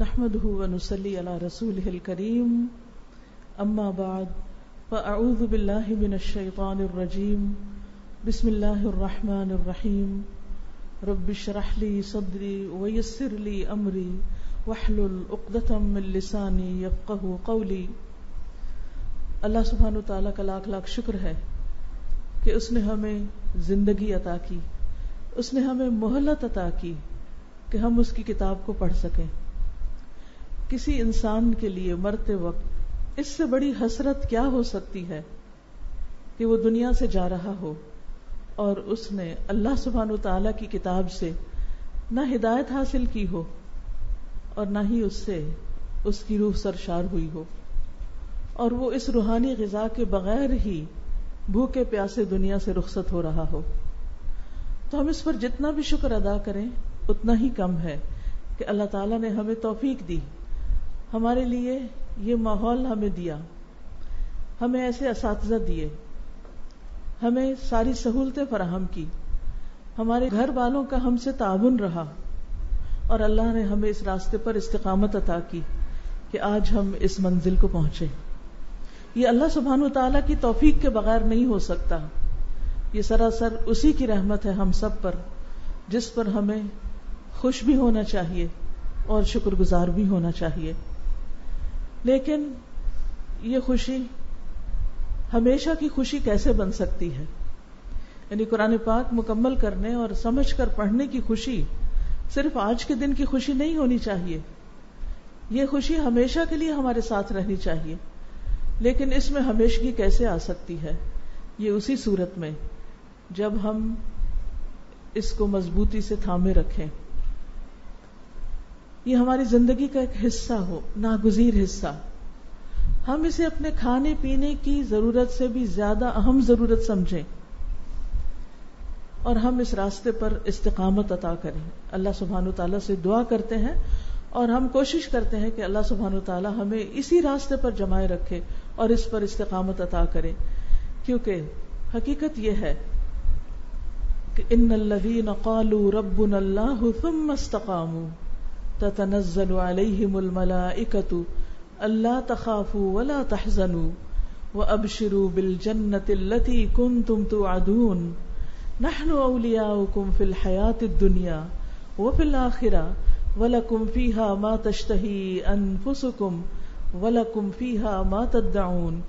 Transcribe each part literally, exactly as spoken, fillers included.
نحمده ونصلي على رسوله الكريم اما بعد فاعوذ بالله من الشيطان الرجيم بسم الله الرحمن الرحيم رب اشرح لي صدري ويسر لي امري واحلل عقدة من لساني يفقهوا قولي. اللہ سبحانہ و تعالی کا لاکھ لاکھ شکر ہے کہ اس نے ہمیں زندگی عطا کی، اس نے ہمیں مہلت عطا کی کہ ہم اس کی کتاب کو پڑھ سکیں. کسی انسان کے لیے مرتے وقت اس سے بڑی حسرت کیا ہو سکتی ہے کہ وہ دنیا سے جا رہا ہو اور اس نے اللہ سبحانہ و تعالیٰ کی کتاب سے نہ ہدایت حاصل کی ہو اور نہ ہی اس سے اس کی روح سرشار ہوئی ہو، اور وہ اس روحانی غذا کے بغیر ہی بھوکے پیاسے دنیا سے رخصت ہو رہا ہو. تو ہم اس پر جتنا بھی شکر ادا کریں اتنا ہی کم ہے کہ اللہ تعالیٰ نے ہمیں توفیق دی، ہمارے لیے یہ ماحول ہمیں دیا، ہمیں ایسے اساتذہ دیے، ہمیں ساری سہولتیں فراہم کی، ہمارے گھر والوں کا ہم سے تعاون رہا، اور اللہ نے ہمیں اس راستے پر استقامت عطا کی کہ آج ہم اس منزل کو پہنچے. یہ اللہ سبحانہ و تعالیٰ کی توفیق کے بغیر نہیں ہو سکتا، یہ سراسر اسی کی رحمت ہے ہم سب پر، جس پر ہمیں خوش بھی ہونا چاہیے اور شکر گزار بھی ہونا چاہیے. لیکن یہ خوشی ہمیشہ کی خوشی کیسے بن سکتی ہے؟ یعنی قرآن پاک مکمل کرنے اور سمجھ کر پڑھنے کی خوشی صرف آج کے دن کی خوشی نہیں ہونی چاہیے، یہ خوشی ہمیشہ کے لیے ہمارے ساتھ رہنی چاہیے. لیکن اس میں ہمیشگی کیسے آ سکتی ہے؟ یہ اسی صورت میں جب ہم اس کو مضبوطی سے تھامے رکھیں، یہ ہماری زندگی کا ایک حصہ ہو، ناگزیر حصہ. ہم اسے اپنے کھانے پینے کی ضرورت سے بھی زیادہ اہم ضرورت سمجھیں اور ہم اس راستے پر استقامت عطا کریں. اللہ سبحانہ وتعالیٰ سے دعا کرتے ہیں اور ہم کوشش کرتے ہیں کہ اللہ سبحانہ وتعالیٰ ہمیں اسی راستے پر جمائے رکھے اور اس پر استقامت عطا کرے، کیونکہ حقیقت یہ ہے کہ ان الذین قالوا ربنا اللہ ثم استقاموا تتنزل علیہم الملائکۃ الا تخافوا ولا تحزنوا وابشروا بالجنۃ التی کنتم توعدون نحن اولیاؤکم فی الحیاۃ الدنیا وفی الآخرہ ولکم فیہا ما تشتہی انفسکم ولکم فیہا ما تدعون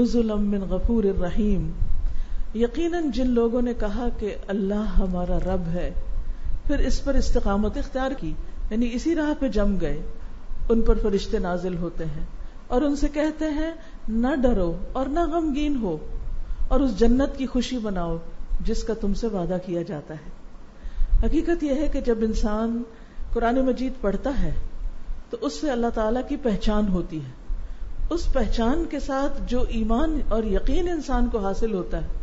نزلا من غفور رحیم. یقیناً جن لوگوں نے کہا کہ اللہ ہمارا رب ہے، پھر اس پر استقامت اختیار کی، یعنی اسی راہ پہ جم گئے، ان پر فرشتے نازل ہوتے ہیں اور ان سے کہتے ہیں نہ ڈرو اور نہ غمگین ہو، اور اس جنت کی خوشی بناؤ جس کا تم سے وعدہ کیا جاتا ہے. حقیقت یہ ہے کہ جب انسان قرآن مجید پڑھتا ہے تو اس سے اللہ تعالیٰ کی پہچان ہوتی ہے، اس پہچان کے ساتھ جو ایمان اور یقین انسان کو حاصل ہوتا ہے،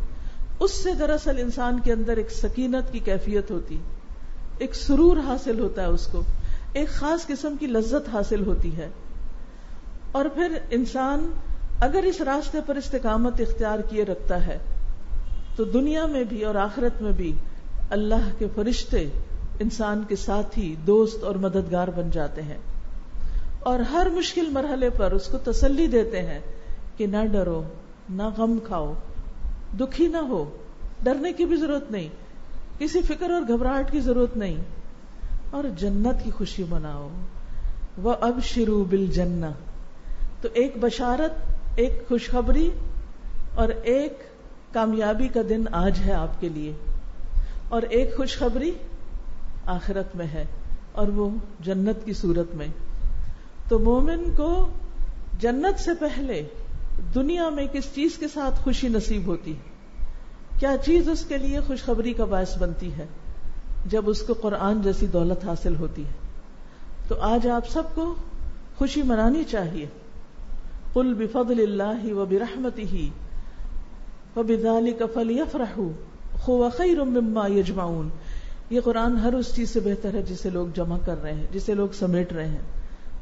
اس سے دراصل انسان کے اندر ایک سکینت کی کیفیت ہوتی، ایک سرور حاصل ہوتا ہے، اس کو ایک خاص قسم کی لذت حاصل ہوتی ہے. اور پھر انسان اگر اس راستے پر استقامت اختیار کیے رکھتا ہے تو دنیا میں بھی اور آخرت میں بھی اللہ کے فرشتے انسان کے ساتھی، دوست اور مددگار بن جاتے ہیں، اور ہر مشکل مرحلے پر اس کو تسلی دیتے ہیں کہ نہ ڈرو، نہ غم کھاؤ، دکھی نہ ہو، ڈرنے کی بھی ضرورت نہیں، کسی فکر اور گھبراہٹ کی ضرورت نہیں، اور جنت کی خوشی مناؤ. وَأَبْشِرُوا بِالْجَنَّةِ، تو ایک بشارت، ایک خوشخبری اور ایک کامیابی کا دن آج ہے آپ کے لیے، اور ایک خوشخبری آخرت میں ہے اور وہ جنت کی صورت میں. تو مومن کو جنت سے پہلے دنیا میں کس چیز کے ساتھ خوشی نصیب ہوتی ہے، کیا چیز اس کے لیے خوشخبری کا باعث بنتی ہے؟ جب اس کو قرآن جیسی دولت حاصل ہوتی ہے. تو آج آپ سب کو خوشی منانی چاہیے. قل بفضل اللہ وبرحمتہ وبذلک فلیفرحوا هو خیر مما یجمعون. یہ قرآن ہر اس چیز سے بہتر ہے جسے لوگ جمع کر رہے ہیں، جسے لوگ سمیٹ رہے ہیں.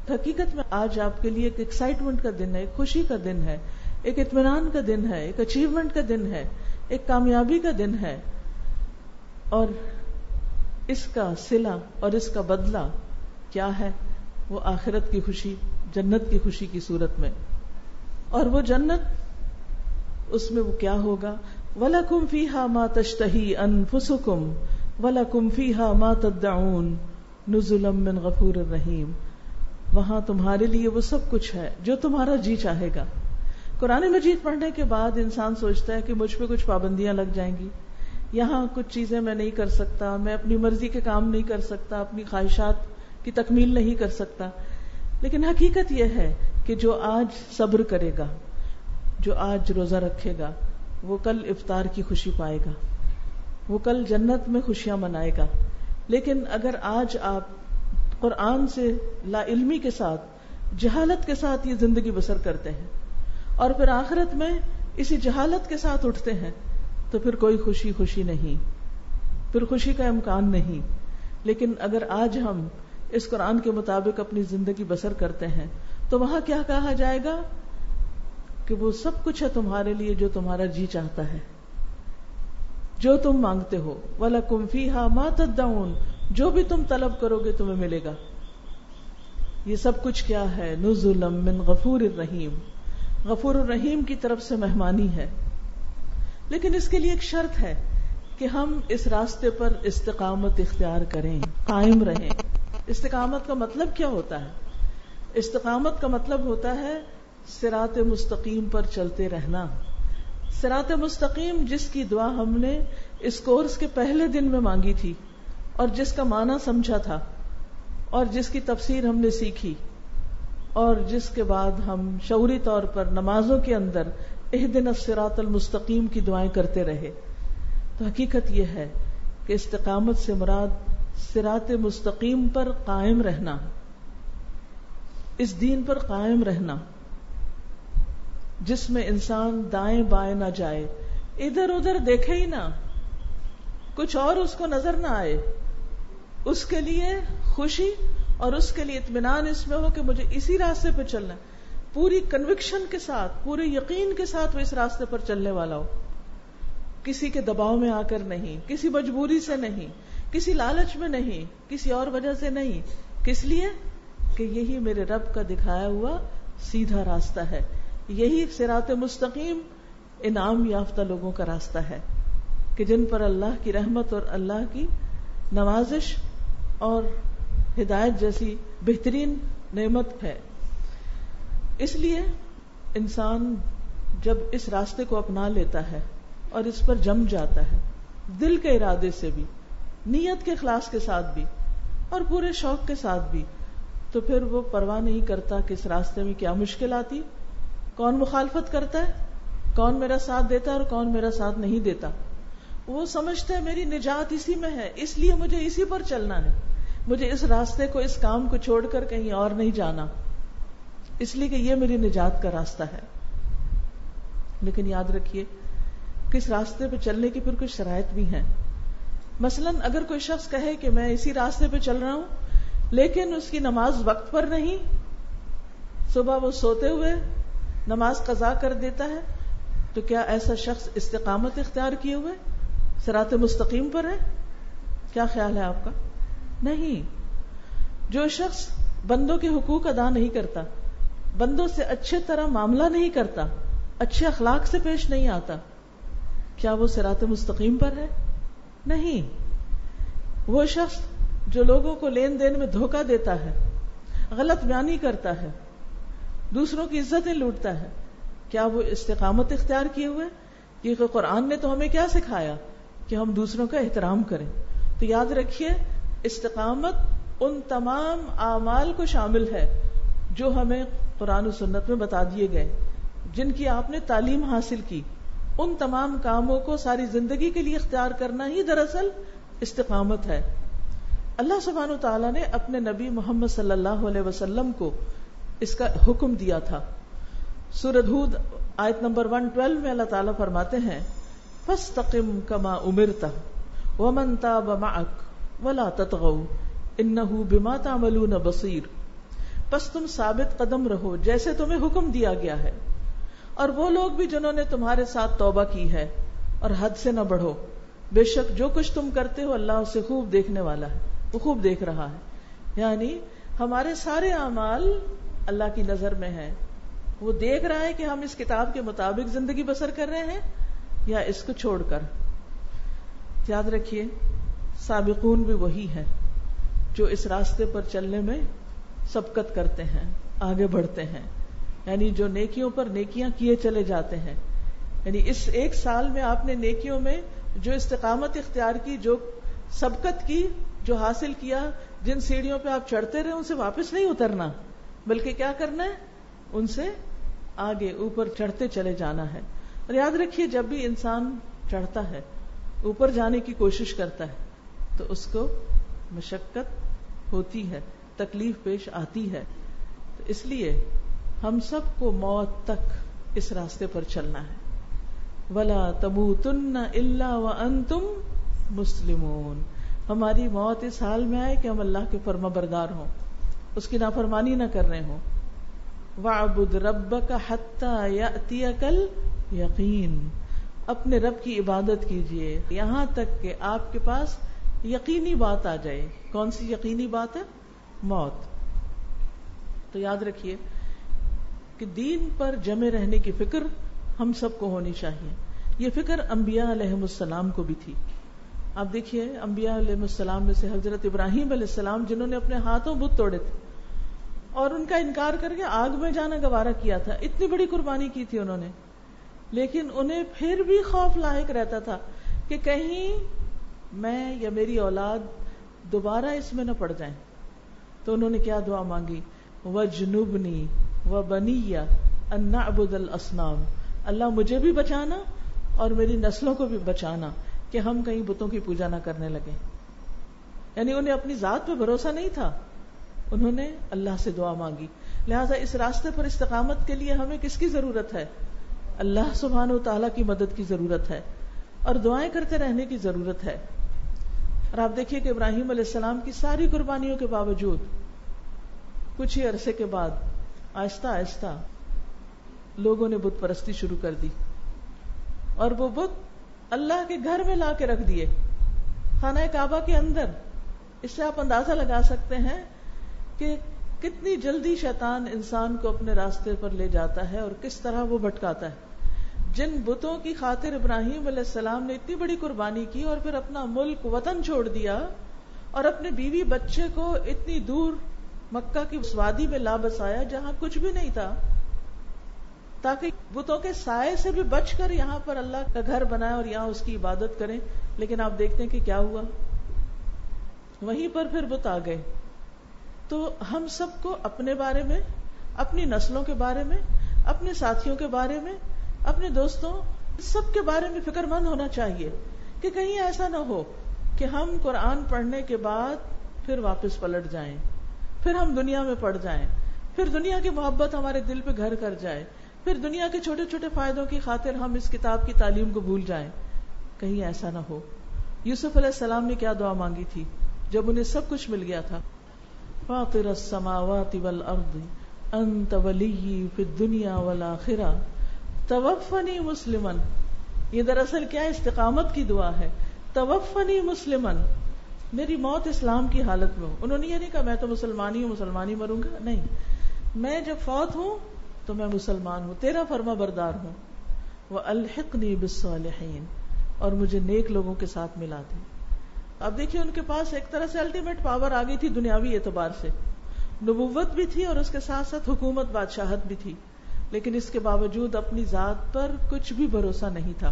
حقیقت میں آج آپ کے لیے ایک ایکسائٹمنٹ کا دن ہے، ایک خوشی کا دن ہے، ایک اطمینان کا دن ہے، ایک اچیومنٹ کا دن ہے، ایک کامیابی کا دن ہے. اور اس کا صلہ اور اس کا بدلہ کیا ہے؟ وہ آخرت کی خوشی جنت کی خوشی کی صورت میں. اور وہ جنت اس میں وہ کیا ہوگا؟ وَلَكُمْ فِيهَا مَا تَشْتَهِي أَنفُسُكُمْ وَلَكُمْ فِيهَا مَا تَدَّعُونَ نُزُلًا مِّن غَفُورٍ رَّحِيمٍ. وہاں تمہارے لیے وہ سب کچھ ہے جو تمہارا جی چاہے گا. قرآن مجید پڑھنے کے بعد انسان سوچتا ہے کہ مجھ پہ کچھ پابندیاں لگ جائیں گی، یہاں کچھ چیزیں میں نہیں کر سکتا، میں اپنی مرضی کے کام نہیں کر سکتا، اپنی خواہشات کی تکمیل نہیں کر سکتا. لیکن حقیقت یہ ہے کہ جو آج صبر کرے گا، جو آج روزہ رکھے گا، وہ کل افطار کی خوشی پائے گا، وہ کل جنت میں خوشیاں منائے گا. لیکن اگر آج آپ قرآن سے لا علمی کے ساتھ، جہالت کے ساتھ یہ زندگی بسر کرتے ہیں اور پھر آخرت میں اسی جہالت کے ساتھ اٹھتے ہیں، تو پھر کوئی خوشی خوشی نہیں، پھر خوشی کا امکان نہیں. لیکن اگر آج ہم اس قرآن کے مطابق اپنی زندگی بسر کرتے ہیں تو وہاں کیا کہا جائے گا؟ کہ وہ سب کچھ ہے تمہارے لیے جو تمہارا جی چاہتا ہے، جو تم مانگتے ہو. وَلَكُمْ فِيهَا مَا تَدَّعُونَ، جو بھی تم طلب کرو گے تمہیں ملے گا. یہ سب کچھ کیا ہے؟ نُزُلًا مِّن غَفُورٍ رَّحِيمٍ، غفور الرحیم کی طرف سے مہمانی ہے. لیکن اس کے لیے ایک شرط ہے کہ ہم اس راستے پر استقامت اختیار کریں، قائم رہیں. استقامت کا مطلب کیا ہوتا ہے؟ استقامت کا مطلب ہوتا ہے صراط مستقیم پر چلتے رہنا. صراط مستقیم جس کی دعا ہم نے اس کورس کے پہلے دن میں مانگی تھی اور جس کا معنی سمجھا تھا اور جس کی تفسیر ہم نے سیکھی اور جس کے بعد ہم شعوری طور پر نمازوں کے اندر اہدنا الصراط المستقیم کی دعائیں کرتے رہے. تو حقیقت یہ ہے کہ استقامت سے مراد صراط مستقیم پر قائم رہنا، اس دین پر قائم رہنا جس میں انسان دائیں بائیں نہ جائے، ادھر ادھر دیکھے ہی نہ، کچھ اور اس کو نظر نہ آئے. اس کے لیے خوشی اور اس کے لیے اطمینان اس میں ہو کہ مجھے اسی راستے پہ چلنا، پوری کنوکشن کے ساتھ، پورے یقین کے ساتھ وہ اس راستے پر چلنے والا ہو. کسی کے دباؤ میں آ کر نہیں، کسی مجبوری سے نہیں، کسی لالچ میں نہیں، کسی اور وجہ سے نہیں. کس لیے؟ کہ یہی میرے رب کا دکھایا ہوا سیدھا راستہ ہے، یہی صراط مستقیم انعام یافتہ لوگوں کا راستہ ہے کہ جن پر اللہ کی رحمت اور اللہ کی نوازش اور ہدایت جیسی بہترین نعمت ہے. اس لیے انسان جب اس راستے کو اپنا لیتا ہے اور اس پر جم جاتا ہے، دل کے ارادے سے بھی، نیت کے اخلاص کے ساتھ بھی اور پورے شوق کے ساتھ بھی، تو پھر وہ پرواہ نہیں کرتا کہ اس راستے میں کیا مشکل آتی، کون مخالفت کرتا ہے، کون میرا ساتھ دیتا ہے اور کون میرا ساتھ نہیں دیتا. وہ سمجھتا ہے میری نجات اسی میں ہے، اس لیے مجھے اسی پر چلنا ہے، مجھے اس راستے کو، اس کام کو چھوڑ کر کہیں اور نہیں جانا، اس لیے کہ یہ میری نجات کا راستہ ہے. لیکن یاد رکھیے کہ اس راستے پہ چلنے کی پھر کچھ شرائط بھی ہیں. مثلاً اگر کوئی شخص کہے کہ میں اسی راستے پہ چل رہا ہوں لیکن اس کی نماز وقت پر نہیں، صبح وہ سوتے ہوئے نماز قضا کر دیتا ہے، تو کیا ایسا شخص استقامت اختیار کیے ہوئے صراط مستقیم پر ہے؟ کیا خیال ہے آپ کا؟ نہیں. جو شخص بندوں کے حقوق ادا نہیں کرتا، بندوں سے اچھے طرح معاملہ نہیں کرتا، اچھے اخلاق سے پیش نہیں آتا، کیا وہ صراط مستقیم پر ہے؟ نہیں. وہ شخص جو لوگوں کو لین دین میں دھوکہ دیتا ہے، غلط بیانی کرتا ہے، دوسروں کی عزتیں لوٹتا ہے، کیا وہ استقامت اختیار کیے ہوئے؟ کیونکہ قرآن نے تو ہمیں کیا سکھایا کہ ہم دوسروں کا احترام کریں. تو یاد رکھیے استقامت ان تمام اعمال کو شامل ہے جو ہمیں قرآن و سنت میں بتا دیے گئے، جن کی آپ نے تعلیم حاصل کی. ان تمام کاموں کو ساری زندگی کے لیے اختیار کرنا ہی دراصل استقامت ہے. اللہ سبحانہ و تعالیٰ نے اپنے نبی محمد صلی اللہ علیہ وسلم کو اس کا حکم دیا تھا. سورۃ ہود آیت نمبر ایک سو بارہ میں اللہ تعالیٰ فرماتے ہیں فَاسْتَقِمْ كَمَا أُمِرْتَ وَمَنْ تَابَ مَعَكَ وَلَا تَطْغَوْا إِنَّهُ بِمَا تَعْمَلُونَ بَصِيرٌ. پس تم ثابت قدم رہو جیسے تمہیں حکم دیا گیا ہے، اور وہ لوگ بھی جنہوں نے تمہارے ساتھ توبہ کی ہے، اور حد سے نہ بڑھو، بے شک جو کچھ تم کرتے ہو اللہ اسے خوب دیکھنے والا ہے، وہ خوب دیکھ رہا ہے. یعنی ہمارے سارے اعمال اللہ کی نظر میں ہیں. وہ دیکھ رہا ہے کہ ہم اس کتاب کے مطابق زندگی بسر کر رہے ہیں یا اس کو چھوڑ کر. یاد رکھیے سابقون بھی وہی ہیں جو اس راستے پر چلنے میں سبقت کرتے ہیں, آگے بڑھتے ہیں, یعنی جو نیکیوں پر نیکیاں کیے چلے جاتے ہیں. یعنی اس ایک سال میں آپ نے نیکیوں میں جو استقامت اختیار کی, جو سبقت کی, جو حاصل کیا, جن سیڑھیوں پہ آپ چڑھتے رہے ان سے واپس نہیں اترنا, بلکہ کیا کرنا ہے, ان سے آگے اوپر چڑھتے چلے جانا ہے. اور یاد رکھیے جب بھی انسان چڑھتا ہے, اوپر جانے کی کوشش کرتا ہے, تو اس کو مشقت ہوتی ہے, تکلیف پیش آتی ہے. تو اس لیے ہم سب کو موت تک اس راستے پر چلنا ہے. وَلَا تَمُوتُنَّ إِلَّا وَأَنْتُمْ مُسْلِمُونَ. ہماری موت اس حال میں آئے کہ ہم اللہ کے فرما بردار ہوں, اس کی نافرمانی نہ کر رہے ہوں. وَعْبُدْ رَبَّكَ حَتَّى يَأْتِيَكَ الْيَقِينَ. اپنے رب کی عبادت کیجئے یہاں تک کہ آپ کے پاس یقینی بات آ جائے. کون سی یقینی بات ہے؟ موت. تو یاد رکھیے کہ دین پر جمے رہنے کی فکر ہم سب کو ہونی چاہیے. یہ فکر انبیاء علیہ السلام کو بھی تھی. آپ دیکھیے انبیاء علیہ السلام میں سے حضرت ابراہیم علیہ السلام, جنہوں نے اپنے ہاتھوں بت توڑے تھے اور ان کا انکار کر کے آگ میں جانا گوارا کیا تھا, اتنی بڑی قربانی کی تھی انہوں نے, لیکن انہیں پھر بھی خوف لاحق رہتا تھا کہ کہیں میں یا میری اولاد دوبارہ اس میں نہ پڑ جائیں. تو انہوں نے کیا دعا مانگی؟ وَجْنُبْنِي وَبَنِيَّ أَن نَعْبُدَ الْأَصْنَامَ. اللہ مجھے بھی بچانا اور میری نسلوں کو بھی بچانا کہ ہم کہیں بتوں کی پوجا نہ کرنے لگیں. یعنی انہیں اپنی ذات پہ بھروسہ نہیں تھا, انہوں نے اللہ سے دعا مانگی. لہٰذا اس راستے پر استقامت کے لیے ہمیں کس کی ضرورت ہے؟ اللہ سبحانہ و تعالیٰ کی مدد کی ضرورت ہے اور دعائیں کرتے رہنے کی ضرورت ہے. اور آپ دیکھیے کہ ابراہیم علیہ السلام کی ساری قربانیوں کے باوجود کچھ ہی عرصے کے بعد آہستہ آہستہ لوگوں نے بت پرستی شروع کر دی, اور وہ بت اللہ کے گھر میں لا کے رکھ دیے, خانہ کعبہ کے اندر. اس سے آپ اندازہ لگا سکتے ہیں کہ کتنی جلدی شیطان انسان کو اپنے راستے پر لے جاتا ہے اور کس طرح وہ بھٹکاتا ہے. جن بتوں کی خاطر ابراہیم علیہ السلام نے اتنی بڑی قربانی کی اور پھر اپنا ملک وطن چھوڑ دیا اور اپنے بیوی بچے کو اتنی دور مکہ کی اس وادی میں لا بسایا جہاں کچھ بھی نہیں تھا, تاکہ بتوں کے سائے سے بھی بچ کر یہاں پر اللہ کا گھر بنائے اور یہاں اس کی عبادت کریں. لیکن آپ دیکھتے ہیں کہ کیا ہوا, وہیں پر پھر بت آ گئے. تو ہم سب کو اپنے بارے میں, اپنی نسلوں کے بارے میں, اپنے ساتھیوں کے بارے میں, اپنے دوستوں, سب کے بارے میں فکر مند ہونا چاہیے کہ کہیں ایسا نہ ہو کہ ہم قرآن پڑھنے کے بعد پھر واپس پلٹ جائیں, پھر ہم دنیا میں پڑ جائیں, پھر دنیا کی محبت ہمارے دل پہ گھر کر جائے, پھر دنیا کے چھوٹے چھوٹے فائدوں کی خاطر ہم اس کتاب کی تعلیم کو بھول جائیں. کہیں ایسا نہ ہو. یوسف علیہ السلام نے کیا دعا مانگی تھی جب انہیں سب کچھ مل گیا تھا؟ فاطر السماوات والارض انت ولی فی الدنیا والآخرہ توفنی مسلمن. یہ دراصل کیا استقامت کی دعا ہے, توفنی مسلمن, میری موت اسلام کی حالت میں ہو. انہوں نے یہ نہیں کہا میں تو مسلمان ہی ہوں, مسلمان ہی مروں گا, نہیں, میں جب فوت ہوں تو میں مسلمان ہوں, تیرا فرما بردار ہوں. وَأَلْحِقْنِي بِالصَّالِحِينَ, اور مجھے نیک لوگوں کے ساتھ ملا دے. اب دیکھیے ان کے پاس ایک طرح سے الٹیمیٹ پاور آ گئی تھی دنیاوی اعتبار سے, نبوت بھی تھی اور اس کے ساتھ ساتھ حکومت بادشاہت بھی تھی, لیکن اس کے باوجود اپنی ذات پر کچھ بھی بھروسہ نہیں تھا.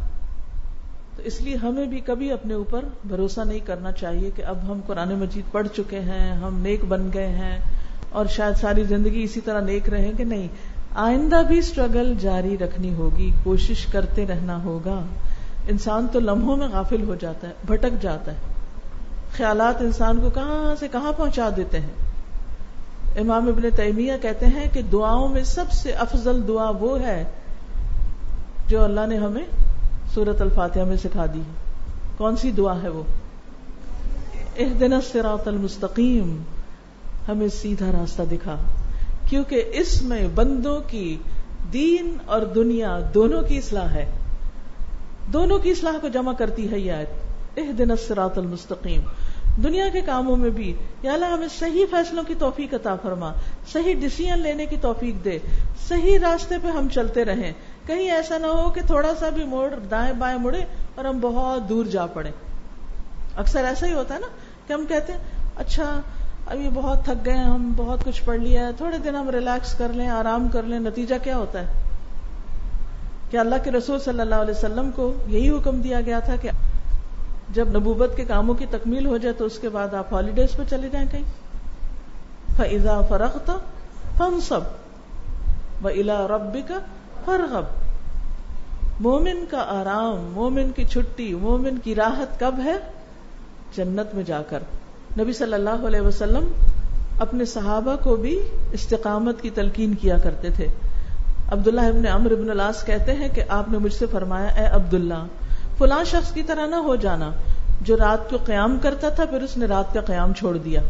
تو اس لیے ہمیں بھی کبھی اپنے اوپر بھروسہ نہیں کرنا چاہیے کہ اب ہم قرآن مجید پڑھ چکے ہیں, ہم نیک بن گئے ہیں اور شاید ساری زندگی اسی طرح نیک رہیں گے. نہیں, آئندہ بھی اسٹرگل جاری رکھنی ہوگی, کوشش کرتے رہنا ہوگا. انسان تو لمحوں میں غافل ہو جاتا ہے, بھٹک جاتا ہے, خیالات انسان کو کہاں سے کہاں پہنچا دیتے ہیں. امام ابن تیمیہ کہتے ہیں کہ دعاؤں میں سب سے افضل دعا وہ ہے جو اللہ نے ہمیں سورۃ الفاتحہ میں سکھا دی ہے. کون سی دعا ہے وہ؟ اہدنا الصراط المستقیم, ہمیں سیدھا راستہ دکھا. کیونکہ اس میں بندوں کی دین اور دنیا دونوں کی اصلاح ہے, دونوں کی اصلاح کو جمع کرتی ہے یہ آیت. اہدنا الصراط المستقیم. دنیا کے کاموں میں بھی. یا اللہ ہمیں صحیح فیصلوں کی توفیق عطا فرما، صحیح ڈیسیژن لینے کی توفیق دے، صحیح راستے پہ ہم چلتے رہیں، کہیں ایسا نہ ہو کہ تھوڑا سا بھی موڑ دائیں بائیں مڑے اور ہم بہت دور جا پڑیں. اکثر ایسا ہی ہوتا ہے نا کہ ہم کہتے ہیں اچھا اب یہ بہت تھک گئے ہیں، ہم بہت کچھ پڑھ لیا ہے، تھوڑے دن ہم ریلیکس کر لیں، آرام کر لیں. نتیجہ کیا ہوتا ہے کہ اللہ کے رسول صلی اللہ علیہ وسلم کو یہی حکم دیا گیا تھا کہ جب نبوت کے کاموں کی تکمیل ہو جائے تو اس کے بعد آپ ہالیڈیز پہ چلے جائیں کہیں. فَإِذَا فَرَغْتَ فَانْصَبْ وَإِلَىٰ رَبِّكَ فَارْغَبْ. مومن کا آرام، مومن کی چھٹی، مومن کی راحت کب ہے؟ جنت میں جا کر. نبی صلی اللہ علیہ وسلم اپنے صحابہ کو بھی استقامت کی تلقین کیا کرتے تھے. عبداللہ ابن عمرو بن العاص کہتے ہیں کہ آپ نے مجھ سے فرمایا، اے عبداللہ، فلاں شخص کی طرح نہ ہو جانا جو رات کو قیام کرتا تھا پھر اس نے رات کا قیام چھوڑ دیا.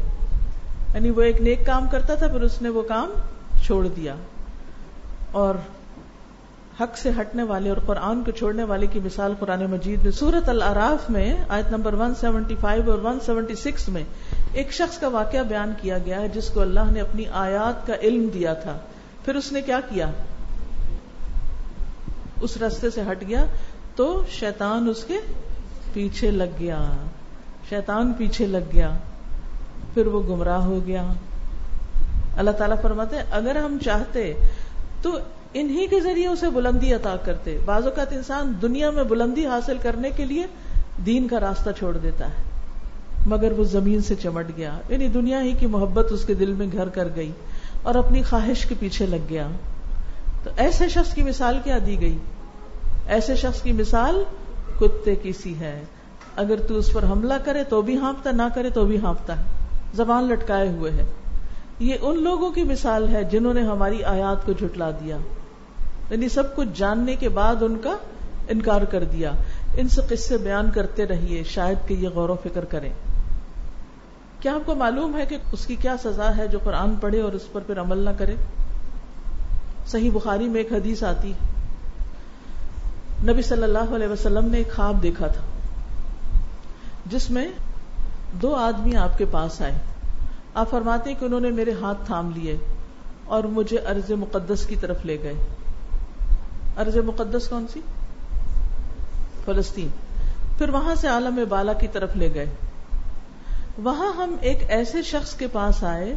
یعنی وہ ایک نیک کام کرتا تھا پھر اس نے وہ کام چھوڑ دیا. اور حق سے ہٹنے والے اور قرآن کو چھوڑنے والے کی مثال قرآن مجید میں سورۃ الاعراف میں آیت نمبر ایک سو پچہتر اور ایک سو چھہتر میں ایک شخص کا واقعہ بیان کیا گیا ہے جس کو اللہ نے اپنی آیات کا علم دیا تھا، پھر اس نے کیا کیا؟ اس راستے سے ہٹ گیا تو شیطان اس کے پیچھے لگ گیا، شیطان پیچھے لگ گیا، پھر وہ گمراہ ہو گیا. اللہ تعالیٰ فرماتے ہیں اگر ہم چاہتے تو انہی کے ذریعے اسے بلندی عطا کرتے. بعض اوقات انسان دنیا میں بلندی حاصل کرنے کے لیے دین کا راستہ چھوڑ دیتا ہے، مگر وہ زمین سے چمٹ گیا، یعنی دنیا ہی کی محبت اس کے دل میں گھر کر گئی اور اپنی خواہش کے پیچھے لگ گیا. تو ایسے شخص کی مثال کیا دی گئی؟ ایسے شخص کی مثال کتے کی سی ہے، اگر تو اس پر حملہ کرے تو بھی ہانپتا، نہ کرے تو بھی ہانپتا ہے، زبان لٹکائے ہوئے ہے. یہ ان لوگوں کی مثال ہے جنہوں نے ہماری آیات کو جھٹلا دیا، یعنی سب کچھ جاننے کے بعد ان کا انکار کر دیا. ان سے قصے بیان کرتے رہیے، شاید کہ یہ غور و فکر کریں. کیا آپ کو معلوم ہے کہ اس کی کیا سزا ہے جو قرآن پڑھے اور اس پر پھر عمل نہ کرے؟ صحیح بخاری میں ایک حدیث آتی، نبی صلی اللہ علیہ وسلم نے ایک خواب دیکھا تھا جس میں دو آدمی آپ کے پاس آئے. آپ فرماتے ہیں کہ انہوں نے میرے ہاتھ تھام لیے اور مجھے ارض مقدس کی طرف لے گئے. ارض مقدس کون سی؟ فلسطین. پھر وہاں سے عالم بالا کی طرف لے گئے. وہاں ہم ایک ایسے شخص کے پاس آئے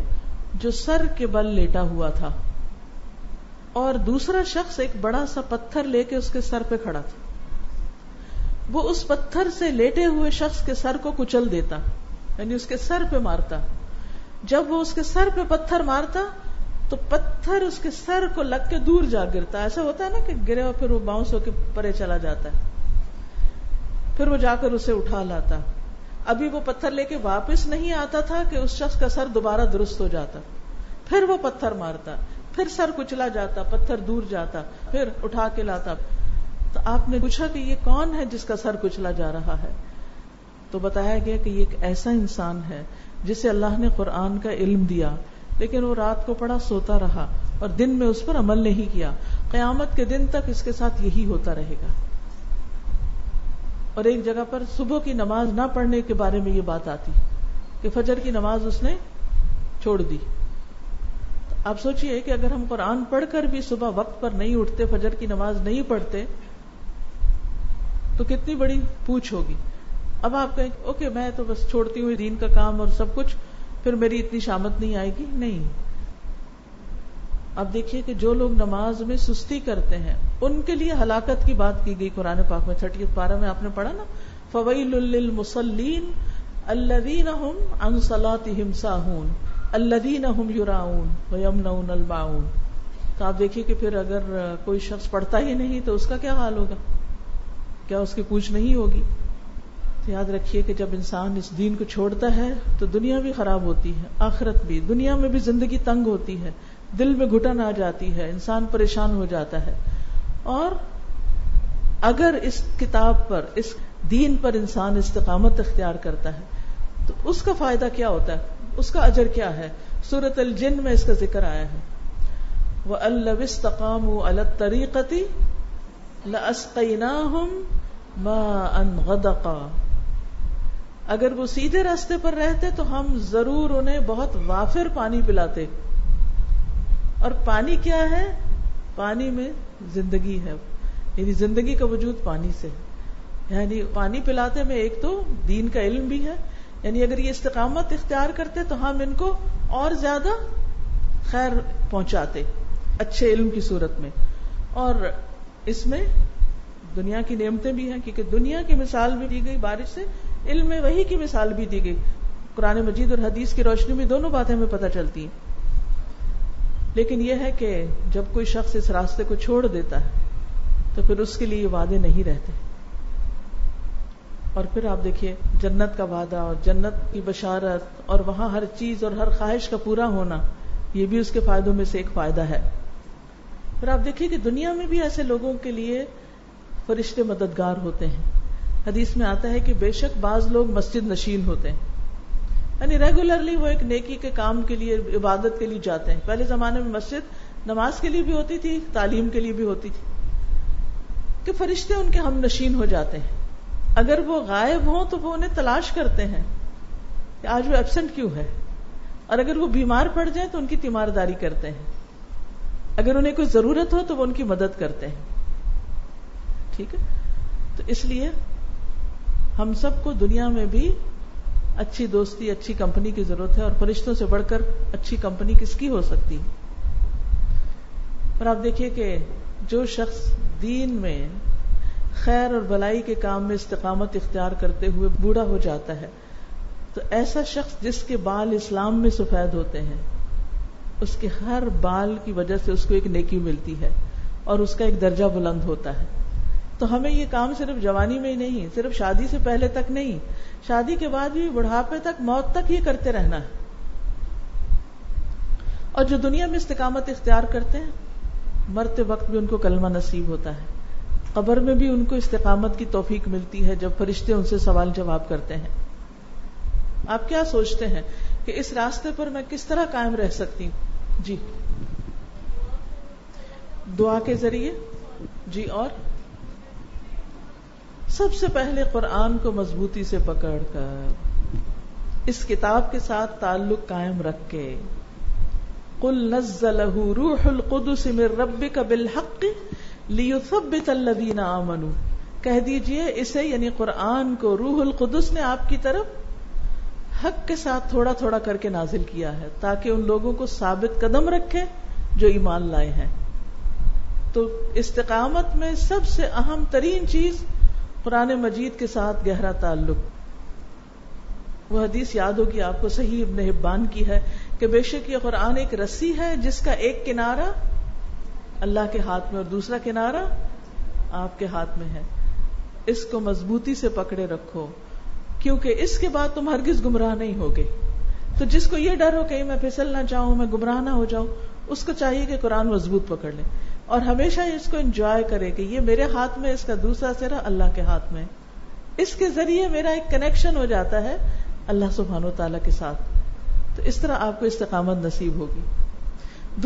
جو سر کے بل لیٹا ہوا تھا، اور دوسرا شخص ایک بڑا سا پتھر لے کے اس کے سر پہ کھڑا تھا. وہ اس پتھر سے لیٹے ہوئے شخص کے سر کو کچل دیتا، یعنی اس کے سر پہ مارتا. جب وہ اس کے سر پہ پتھر مارتا تو پتھر اس کے سر کو لگ کے دور جا گرتا. ایسا ہوتا ہے نا کہ گرے اور پھر وہ باؤنس ہو کے پرے چلا جاتا ہے، پھر وہ جا کر اسے اٹھا لاتا. ابھی وہ پتھر لے کے واپس نہیں آتا تھا کہ اس شخص کا سر دوبارہ درست ہو جاتا، پھر وہ پتھر مارتا، پھر سر کچلا جاتا، پتھر دور جاتا، پھر اٹھا کے لاتا. تو آپ نے پوچھا کہ یہ کون ہے جس کا سر کچلا جا رہا ہے؟ تو بتایا گیا کہ یہ ایک ایسا انسان ہے جسے اللہ نے قرآن کا علم دیا، لیکن وہ رات کو پڑا سوتا رہا اور دن میں اس پر عمل نہیں کیا. قیامت کے دن تک اس کے ساتھ یہی ہوتا رہے گا. اور ایک جگہ پر صبح کی نماز نہ پڑھنے کے بارے میں یہ بات آتی کہ فجر کی نماز اس نے چھوڑ دی. آپ سوچئے کہ اگر ہم قرآن پڑھ کر بھی صبح وقت پر نہیں اٹھتے، فجر کی نماز نہیں پڑھتے، تو کتنی بڑی پوچھ ہوگی. اب آپ کہیں اوکے میں تو بس چھوڑتی ہوں دین کا کام اور سب کچھ، پھر میری اتنی شامت نہیں آئے گی. نہیں، آپ دیکھیے کہ جو لوگ نماز میں سستی کرتے ہیں ان کے لیے ہلاکت کی بات کی گئی قرآن پاک میں. چھٹی پارہ میں آپ نے پڑھا نا، فویل للمصلین الذین هم عن صلاتهم ساہون الذین هم یراؤون ویمنعون الماعون. تو آپ دیکھیے کہ پھر اگر کوئی شخص پڑھتا ہی نہیں تو اس کا کیا حال ہوگا؟ کیا اس کی پوچھ نہیں ہوگی؟ تو یاد رکھیے کہ جب انسان اس دین کو چھوڑتا ہے تو دنیا بھی خراب ہوتی ہے، آخرت بھی. دنیا میں بھی زندگی تنگ ہوتی ہے، دل میں گھٹن آ جاتی ہے، انسان پریشان ہو جاتا ہے. اور اگر اس کتاب پر، اس دین پر انسان استقامت اختیار کرتا ہے تو اس کا فائدہ کیا ہوتا ہے، اس کا اجر کیا ہے؟ سورۃ الجن میں اس کا ذکر آیا ہے، وَأَلَّوِ اسْتَقَامُوا عَلَى الطَّرِيقَةِ لَأَسْقَيْنَاهُمْ مَاءً غَدَقًا اگر وہ سیدھے راستے پر رہتے تو ہم ضرور انہیں بہت وافر پانی پلاتے. اور پانی کیا ہے؟ پانی میں زندگی ہے، یعنی زندگی کا وجود پانی سے ہے. یعنی پانی پلاتے میں ایک تو دین کا علم بھی ہے، یعنی اگر یہ استقامت اختیار کرتے تو ہم ان کو اور زیادہ خیر پہنچاتے اچھے علم کی صورت میں. اور اس میں دنیا کی نعمتیں بھی ہیں، کیونکہ دنیا کی مثال بھی دی گئی بارش سے، علم میں وحی کی مثال بھی دی گئی. قرآن مجید اور حدیث کی روشنی میں دونوں باتیں ہمیں پتہ چلتی ہیں. لیکن یہ ہے کہ جب کوئی شخص اس راستے کو چھوڑ دیتا ہے تو پھر اس کے لیے وعدے نہیں رہتے. اور پھر آپ دیکھیے جنت کا وعدہ اور جنت کی بشارت اور وہاں ہر چیز اور ہر خواہش کا پورا ہونا، یہ بھی اس کے فائدوں میں سے ایک فائدہ ہے. پھر آپ دیکھیے کہ دنیا میں بھی ایسے لوگوں کے لیے فرشتے مددگار ہوتے ہیں. حدیث میں آتا ہے کہ بے شک بعض لوگ مسجد نشین ہوتے ہیں، یعنی ریگولرلی وہ ایک نیکی کے کام کے لیے، عبادت کے لیے جاتے ہیں. پہلے زمانے میں مسجد نماز کے لیے بھی ہوتی تھی، تعلیم کے لیے بھی ہوتی تھی، کہ فرشتے ان کے ہم نشین ہو جاتے ہیں. اگر وہ غائب ہوں تو وہ انہیں تلاش کرتے ہیں کہ آج وہ ایبسنٹ کیوں ہے، اور اگر وہ بیمار پڑ جائیں تو ان کی تیمارداری کرتے ہیں، اگر انہیں کوئی ضرورت ہو تو وہ ان کی مدد کرتے ہیں. ٹھیک ہے، تو اس لیے ہم سب کو دنیا میں بھی اچھی دوستی، اچھی کمپنی کی ضرورت ہے، اور فرشتوں سے بڑھ کر اچھی کمپنی کس کی ہو سکتی ہے. اور آپ دیکھیے کہ جو شخص دین میں خیر اور بھلائی کے کام میں استقامت اختیار کرتے ہوئے بوڑھا ہو جاتا ہے تو ایسا شخص جس کے بال اسلام میں سفید ہوتے ہیں، اس کے ہر بال کی وجہ سے اس کو ایک نیکی ملتی ہے اور اس کا ایک درجہ بلند ہوتا ہے. تو ہمیں یہ کام صرف جوانی میں ہی نہیں، صرف شادی سے پہلے تک نہیں، شادی کے بعد بھی، بڑھاپے تک، موت تک یہ کرتے رہنا ہے. اور جو دنیا میں استقامت اختیار کرتے ہیں، مرتے وقت بھی ان کو کلمہ نصیب ہوتا ہے، قبر میں بھی ان کو استقامت کی توفیق ملتی ہے جب فرشتے ان سے سوال جواب کرتے ہیں. آپ کیا سوچتے ہیں کہ اس راستے پر میں کس طرح قائم رہ سکتی ہوں؟ جی، دعا کے ذریعے. جی، اور سب سے پہلے قرآن کو مضبوطی سے پکڑ کر، اس کتاب کے ساتھ تعلق قائم رکھ کے. قل نزلہ روح القدس من ربک بالحق لیثبت الذین آمنوا، کہہ دیجئے اسے، یعنی قرآن کو، روح القدس نے آپ کی طرف حق کے ساتھ تھوڑا تھوڑا کر کے نازل کیا ہے تاکہ ان لوگوں کو ثابت قدم رکھے جو ایمان لائے ہیں. تو استقامت میں سب سے اہم ترین چیز قرآن مجید کے ساتھ گہرا تعلق. وہ حدیث یاد ہوگی آپ کو، صحیح ابن حبان کی ہے کہ بے شک یہ قرآن ایک رسی ہے جس کا ایک کنارہ اللہ کے ہاتھ میں اور دوسرا کنارہ آپ کے ہاتھ میں ہے. اس کو مضبوطی سے پکڑے رکھو کیونکہ اس کے بعد تم ہرگز گمراہ نہیں ہوگے. تو جس کو یہ ڈر ہو کہ میں پھسل نہ جاؤں، میں گمراہ نہ ہو جاؤں، اس کو چاہیے کہ قرآن مضبوط پکڑ لے اور ہمیشہ اس کو انجوائے کرے کہ یہ میرے ہاتھ میں، اس کا دوسرا سرا اللہ کے ہاتھ میں. اس کے ذریعے میرا ایک کنیکشن ہو جاتا ہے اللہ سبحانہ و تعالیٰ کے ساتھ. تو اس طرح آپ کو استقامت نصیب ہوگی.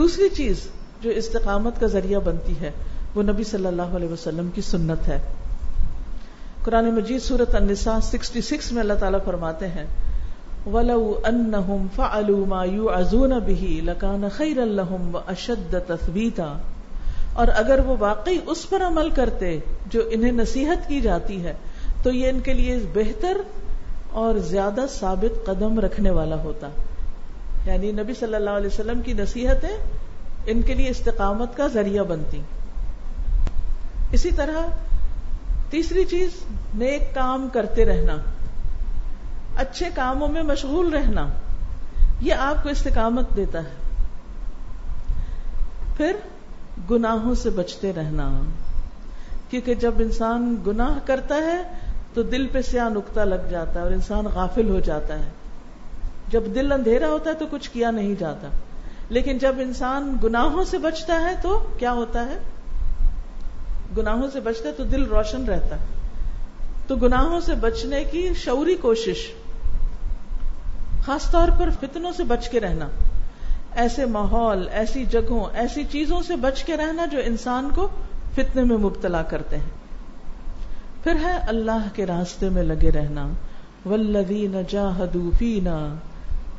دوسری چیز جو استقامت کا ذریعہ بنتی ہے وہ نبی صلی اللہ علیہ وسلم کی سنت ہے. قرآن مجید سورۃ النساء چھیاسٹھ میں اللہ تعالیٰ فرماتے ہیں وَلَوْ أَنَّهُمْ فَعَلُوا مَا يُعَظُونَ بِهِ لَكَانَ خَيْرًا لَهُمْ وَأَشَدَّ تَثْبِيتًا، اور اگر وہ واقعی اس پر عمل کرتے جو انہیں نصیحت کی جاتی ہے تو یہ ان کے لیے بہتر اور زیادہ ثابت قدم رکھنے والا ہوتا. یعنی نبی صلی اللہ علیہ وسلم کی نصیحتیں ان کے لیے استقامت کا ذریعہ بنتی. اسی طرح تیسری چیز، نیک کام کرتے رہنا، اچھے کاموں میں مشغول رہنا، یہ آپ کو استقامت دیتا ہے. پھر گناہوں سے بچتے رہنا، کیونکہ جب انسان گناہ کرتا ہے تو دل پہ سیاہ نقطہ لگ جاتا ہے اور انسان غافل ہو جاتا ہے. جب دل اندھیرا ہوتا ہے تو کچھ کیا نہیں جاتا، لیکن جب انسان گناہوں سے بچتا ہے تو کیا ہوتا ہے؟ گناہوں سے بچتا ہے تو دل روشن رہتا ہے. تو گناہوں سے بچنے کی شعوری کوشش، خاص طور پر فتنوں سے بچ کے رہنا، ایسے ماحول، ایسی جگہوں، ایسی چیزوں سے بچ کے رہنا جو انسان کو فتنے میں مبتلا کرتے ہیں. پھر ہے اللہ کے راستے میں لگے رہنا، والذین جاہدوا فینا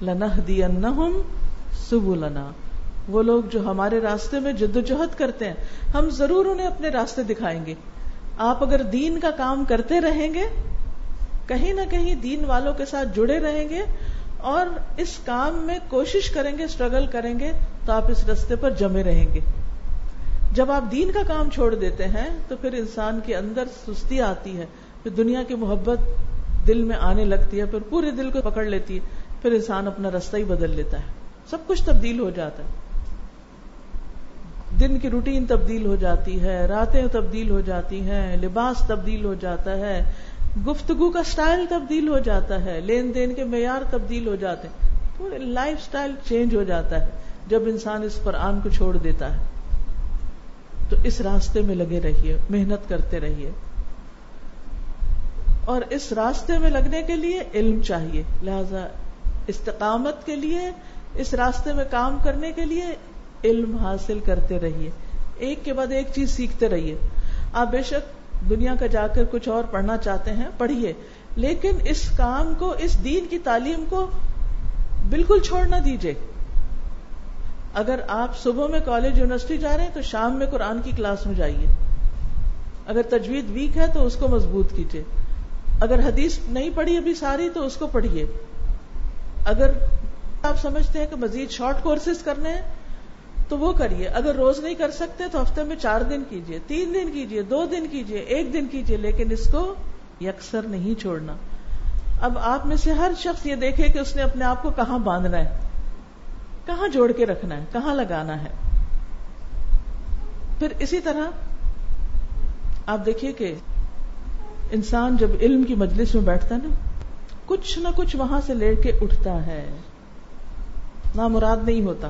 لنہدینہم سبلنا. وہ لوگ جو ہمارے راستے میں جد و جہد کرتے ہیں ہم ضرور انہیں اپنے راستے دکھائیں گے. آپ اگر دین کا کام کرتے رہیں گے, کہیں نہ کہیں دین والوں کے ساتھ جڑے رہیں گے اور اس کام میں کوشش کریں گے, اسٹرگل کریں گے, تو آپ اس راستے پر جمے رہیں گے. جب آپ دین کا کام چھوڑ دیتے ہیں تو پھر انسان کے اندر سستی آتی ہے, پھر دنیا کی محبت دل میں آنے لگتی ہے, پھر پورے دل کو پکڑ لیتی ہے, پھر انسان اپنا راستہ ہی بدل لیتا ہے, سب کچھ تبدیل ہو جاتا ہے, دن کی روٹین تبدیل ہو جاتی ہے, راتیں تبدیل ہو جاتی ہیں, لباس تبدیل ہو جاتا ہے, گفتگو کا سٹائل تبدیل ہو جاتا ہے, لین دین کے معیار تبدیل ہو جاتے ہیں, پورے لائف سٹائل چینج ہو جاتا ہے جب انسان اس قرآن کو چھوڑ دیتا ہے. تو اس راستے میں لگے رہیے, محنت کرتے رہیے, اور اس راستے میں لگنے کے لیے علم چاہیے. لہذا استقامت کے لیے, اس راستے میں کام کرنے کے لیے علم حاصل کرتے رہیے, ایک کے بعد ایک چیز سیکھتے رہیے. آپ بے شک دنیا کا جا کر کچھ اور پڑھنا چاہتے ہیں, پڑھیے, لیکن اس کام کو, اس دین کی تعلیم کو بالکل چھوڑ نہ دیجیے. اگر آپ صبح میں کالج یونیورسٹی جا رہے ہیں تو شام میں قرآن کی کلاس میں جائیے. اگر تجوید ویک ہے تو اس کو مضبوط کیجیے. اگر حدیث نہیں پڑھی ابھی ساری تو اس کو پڑھیے. اگر آپ سمجھتے ہیں کہ مزید شارٹ کورسز کرنے ہیں تو وہ کریے. اگر روز نہیں کر سکتے تو ہفتے میں چار دن کیجیے, تین دن کیجیے, دو دن کیجیے, ایک دن کیجیے, لیکن اس کو یکسر نہیں چھوڑنا. اب آپ میں سے ہر شخص یہ دیکھے کہ اس نے اپنے آپ کو کہاں باندھنا ہے, کہاں جوڑ کے رکھنا ہے, کہاں لگانا ہے. پھر اسی طرح آپ دیکھیے کہ انسان جب علم کی مجلس میں بیٹھتا ہے نا, کچھ نہ کچھ وہاں سے لے کے اٹھتا ہے, نامراد نہیں ہوتا.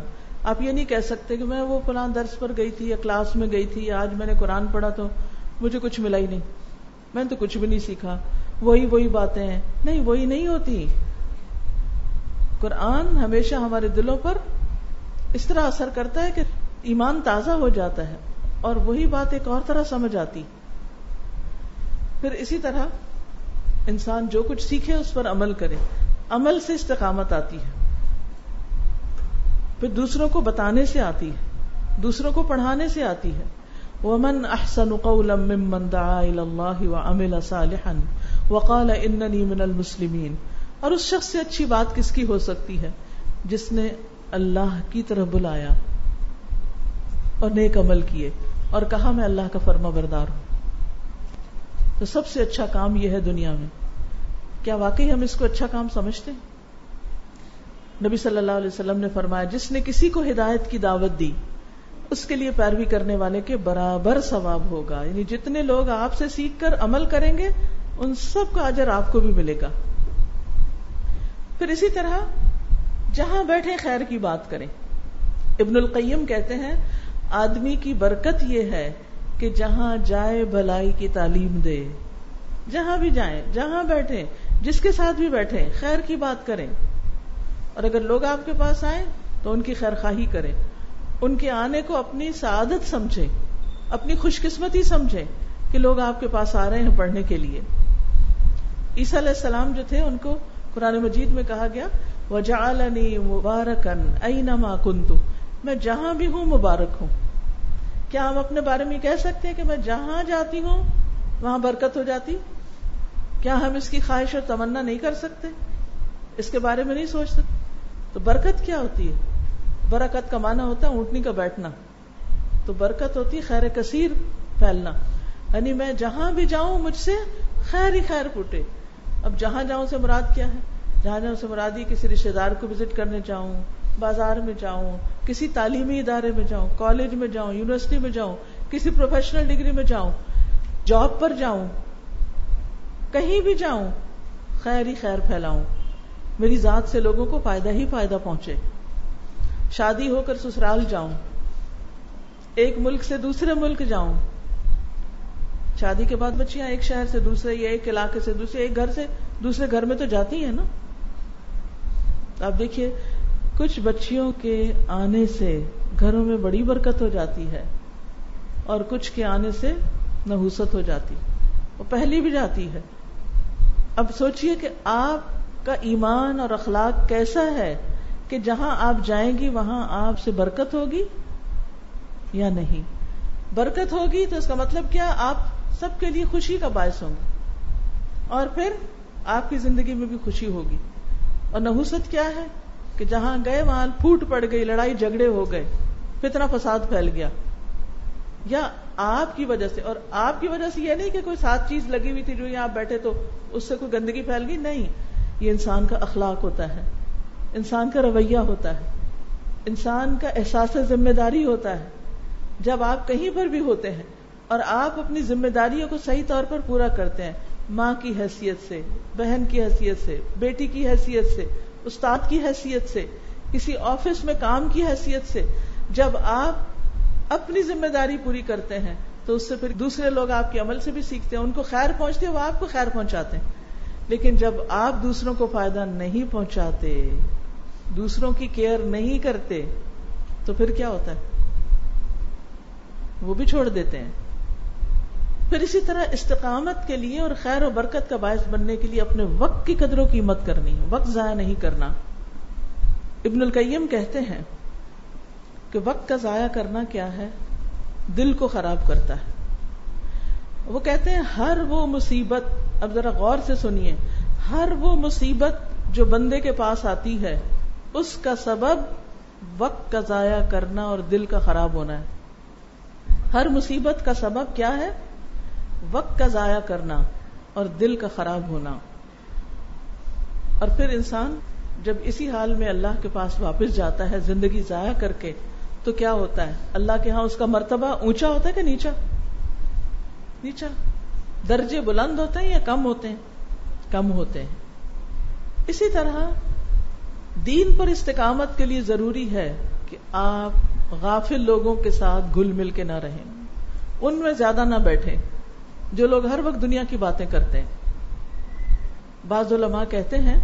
آپ یہ نہیں کہہ سکتے کہ میں وہ فلاں درس پر گئی تھی یا کلاس میں گئی تھی, آج میں نے قرآن پڑھا تو مجھے کچھ ملا ہی نہیں, میں نے تو کچھ بھی نہیں سیکھا, وہی وہی باتیں ہیں. نہیں, وہی نہیں ہوتی. قرآن ہمیشہ ہمارے دلوں پر اس طرح اثر کرتا ہے کہ ایمان تازہ ہو جاتا ہے اور وہی بات ایک اور طرح سمجھ آتی. پھر اسی طرح انسان جو کچھ سیکھے اس پر عمل کرے, عمل سے استقامت آتی ہے, پھر دوسروں کو بتانے سے آتی ہے, دوسروں کو پڑھانے سے آتی ہے. وَمَنْ أَحْسَنُ قَوْلًا مِّمَّنْ دَعَا إِلَى اللَّهِ وَعَمِلَ صَالِحًا وَقَالَ إِنَّنِي مِنَ الْمُسْلِمِينَ. اور اس شخص سے اچھی بات کس کی ہو سکتی ہے جس نے اللہ کی طرف بلایا اور نیک عمل کیے اور کہا میں اللہ کا فرما بردار ہوں. تو سب سے اچھا کام یہ ہے دنیا میں. کیا واقعی ہم اس کو اچھا کام سمجھتے ہیں؟ نبی صلی اللہ علیہ وسلم نے فرمایا جس نے کسی کو ہدایت کی دعوت دی اس کے لیے پیروی کرنے والے کے برابر ثواب ہوگا. یعنی جتنے لوگ آپ سے سیکھ کر عمل کریں گے ان سب کا اجر آپ کو بھی ملے گا. پھر اسی طرح جہاں بیٹھے خیر کی بات کریں. ابن القیم کہتے ہیں آدمی کی برکت یہ ہے کہ جہاں جائے بھلائی کی تعلیم دے. جہاں بھی جائیں, جہاں بیٹھیں, جس کے ساتھ بھی بیٹھیں, خیر کی بات کریں. اور اگر لوگ آپ کے پاس آئیں تو ان کی خیر خواہی کریں, ان کے آنے کو اپنی سعادت سمجھیں, اپنی خوش قسمتی سمجھیں کہ لوگ آپ کے پاس آ رہے ہیں پڑھنے کے لیے. عیسیٰ علیہ السلام جو تھے ان کو قرآن مجید میں کہا گیا وَجَعَلَنِي مُبَارَكًا أَيْنَمَا كُنْتُ, میں جہاں بھی ہوں مبارک ہوں. کیا ہم اپنے بارے میں کہہ سکتے ہیں کہ میں جہاں جاتی ہوں وہاں برکت ہو جاتی؟ کیا ہم اس کی خواہش اور تمنا نہیں کر سکتے, اس کے بارے میں نہیں سوچ سکتے؟ تو برکت کیا ہوتی ہے؟ برکت کا معنی ہوتا ہے اونٹنی کا بیٹھنا. تو برکت ہوتی ہے خیر کثیر پھیلنا, یعنی میں جہاں بھی جاؤں مجھ سے خیر ہی خیر پھوٹے. اب جہاں جاؤں سے مراد کیا ہے؟ جہاں جاؤں سے مراد ہی کسی رشتے دار کو وزٹ کرنے جاؤں, بازار میں جاؤں, کسی تعلیمی ادارے میں جاؤں, کالج میں جاؤں, یونیورسٹی میں جاؤں, کسی پروفیشنل ڈگری میں جاؤں, جاب پر جاؤں, کہیں بھی جاؤں خیر ہی خیر پھیلاؤں, میری ذات سے لوگوں کو فائدہ ہی فائدہ پہنچے. شادی ہو کر سسرال جاؤں, ایک ملک سے دوسرے ملک جاؤں, شادی کے بعد بچیاں ایک شہر سے دوسرے یا ایک علاقے سے دوسرے, ایک گھر سے دوسرے گھر میں تو جاتی ہیں نا. آپ دیکھیے کچھ بچیوں کے آنے سے گھروں میں بڑی برکت ہو جاتی ہے اور کچھ کے آنے سے نحوست ہو جاتی, وہ پہلی بھی جاتی ہے. اب سوچئے کہ آپ کا ایمان اور اخلاق کیسا ہے کہ جہاں آپ جائیں گی وہاں آپ سے برکت ہوگی یا نہیں. برکت ہوگی تو اس کا مطلب کیا, آپ سب کے لیے خوشی کا باعث ہوں گے اور پھر آپ کی زندگی میں بھی خوشی ہوگی. اور نحوست کیا ہے کہ جہاں گئے وہاں پھوٹ پڑ گئی, لڑائی جھگڑے ہو گئے, فتنہ فساد پھیل گیا, یا آپ کی وجہ سے. اور آپ کی وجہ سے یہ نہیں کہ کوئی سات چیز لگی ہوئی تھی جو یہاں بیٹھے تو اس سے کوئی گندگی پھیل گئی, نہیں. یہ انسان کا اخلاق ہوتا ہے, انسان کا رویہ ہوتا ہے, انسان کا احساس ذمہ داری ہوتا ہے. جب آپ کہیں پر بھی ہوتے ہیں اور آپ اپنی ذمہ داریوں کو صحیح طور پر پورا کرتے ہیں, ماں کی حیثیت سے, بہن کی حیثیت سے, بیٹی کی حیثیت سے, استاد کی حیثیت سے, کسی آفس میں کام کی حیثیت سے, جب آپ اپنی ذمہ داری پوری کرتے ہیں تو اس سے پھر دوسرے لوگ آپ کے عمل سے بھی سیکھتے ہیں, ان کو خیر پہنچتے ہیں, وہ آپ کو خیر پہنچاتے ہیں. لیکن جب آپ دوسروں کو فائدہ نہیں پہنچاتے, دوسروں کی کیئر نہیں کرتے, تو پھر کیا ہوتا ہے, وہ بھی چھوڑ دیتے ہیں. پھر اسی طرح استقامت کے لیے اور خیر و برکت کا باعث بننے کے لیے اپنے وقت کی قدر و قیمت کرنی ہے, وقت ضائع نہیں کرنا. ابن القیم کہتے ہیں کہ وقت کا ضائع کرنا کیا ہے, دل کو خراب کرتا ہے. وہ کہتے ہیں ہر وہ مصیبت, اب ذرا غور سے سنیے, ہر وہ مصیبت جو بندے کے پاس آتی ہے اس کا سبب وقت کا ضائع کرنا اور دل کا خراب ہونا ہے. ہر مصیبت کا سبب کیا ہے, وقت کا ضائع کرنا اور دل کا خراب ہونا. اور پھر انسان جب اسی حال میں اللہ کے پاس واپس جاتا ہے زندگی ضائع کر کے, تو کیا ہوتا ہے, اللہ کے ہاں اس کا مرتبہ اونچا ہوتا ہے کہ نیچا, نیچا درجے بلند ہوتے ہیں یا کم ہوتے ہیں, کم ہوتے ہیں. اسی طرح دین پر استقامت کے لیے ضروری ہے کہ آپ غافل لوگوں کے ساتھ گھل مل کے نہ رہیں, ان میں زیادہ نہ بیٹھیں جو لوگ ہر وقت دنیا کی باتیں کرتے ہیں. بعض علماء کہتے ہیں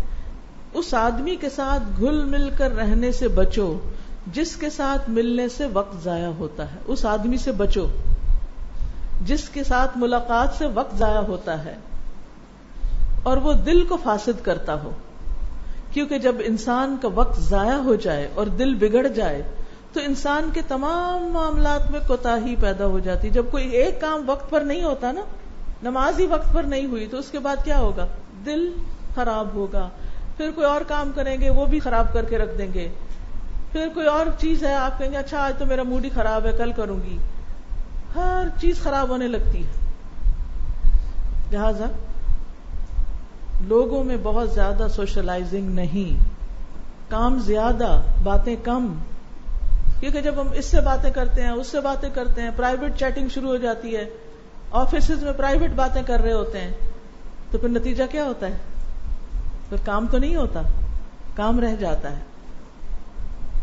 اس آدمی کے ساتھ گھل مل کر رہنے سے بچو جس کے ساتھ ملنے سے وقت ضائع ہوتا ہے. اس آدمی سے بچو جس کے ساتھ ملاقات سے وقت ضائع ہوتا ہے اور وہ دل کو فاسد کرتا ہو, کیونکہ جب انسان کا وقت ضائع ہو جائے اور دل بگڑ جائے تو انسان کے تمام معاملات میں کوتاہی پیدا ہو جاتی. جب کوئی ایک کام وقت پر نہیں ہوتا نا, نماز ہی وقت پر نہیں ہوئی, تو اس کے بعد کیا ہوگا, دل خراب ہوگا. پھر کوئی اور کام کریں گے, وہ بھی خراب کر کے رکھ دیں گے. پھر کوئی اور چیز ہے, آپ کہیں گے اچھا آج تو میرا موڈ ہی خراب ہے, کل کروں گی. ہر چیز خراب ہونے لگتی ہے. لہذا لوگوں میں بہت زیادہ سوشلائزنگ نہیں, کام زیادہ باتیں کم, کیونکہ جب ہم اس سے باتیں کرتے ہیں اس سے باتیں کرتے ہیں, پرائیویٹ چیٹنگ شروع ہو جاتی ہے, آفیسز میں پرائیویٹ باتیں کر رہے ہوتے ہیں, تو پھر نتیجہ کیا ہوتا ہے, پھر کام تو نہیں ہوتا, کام رہ جاتا ہے.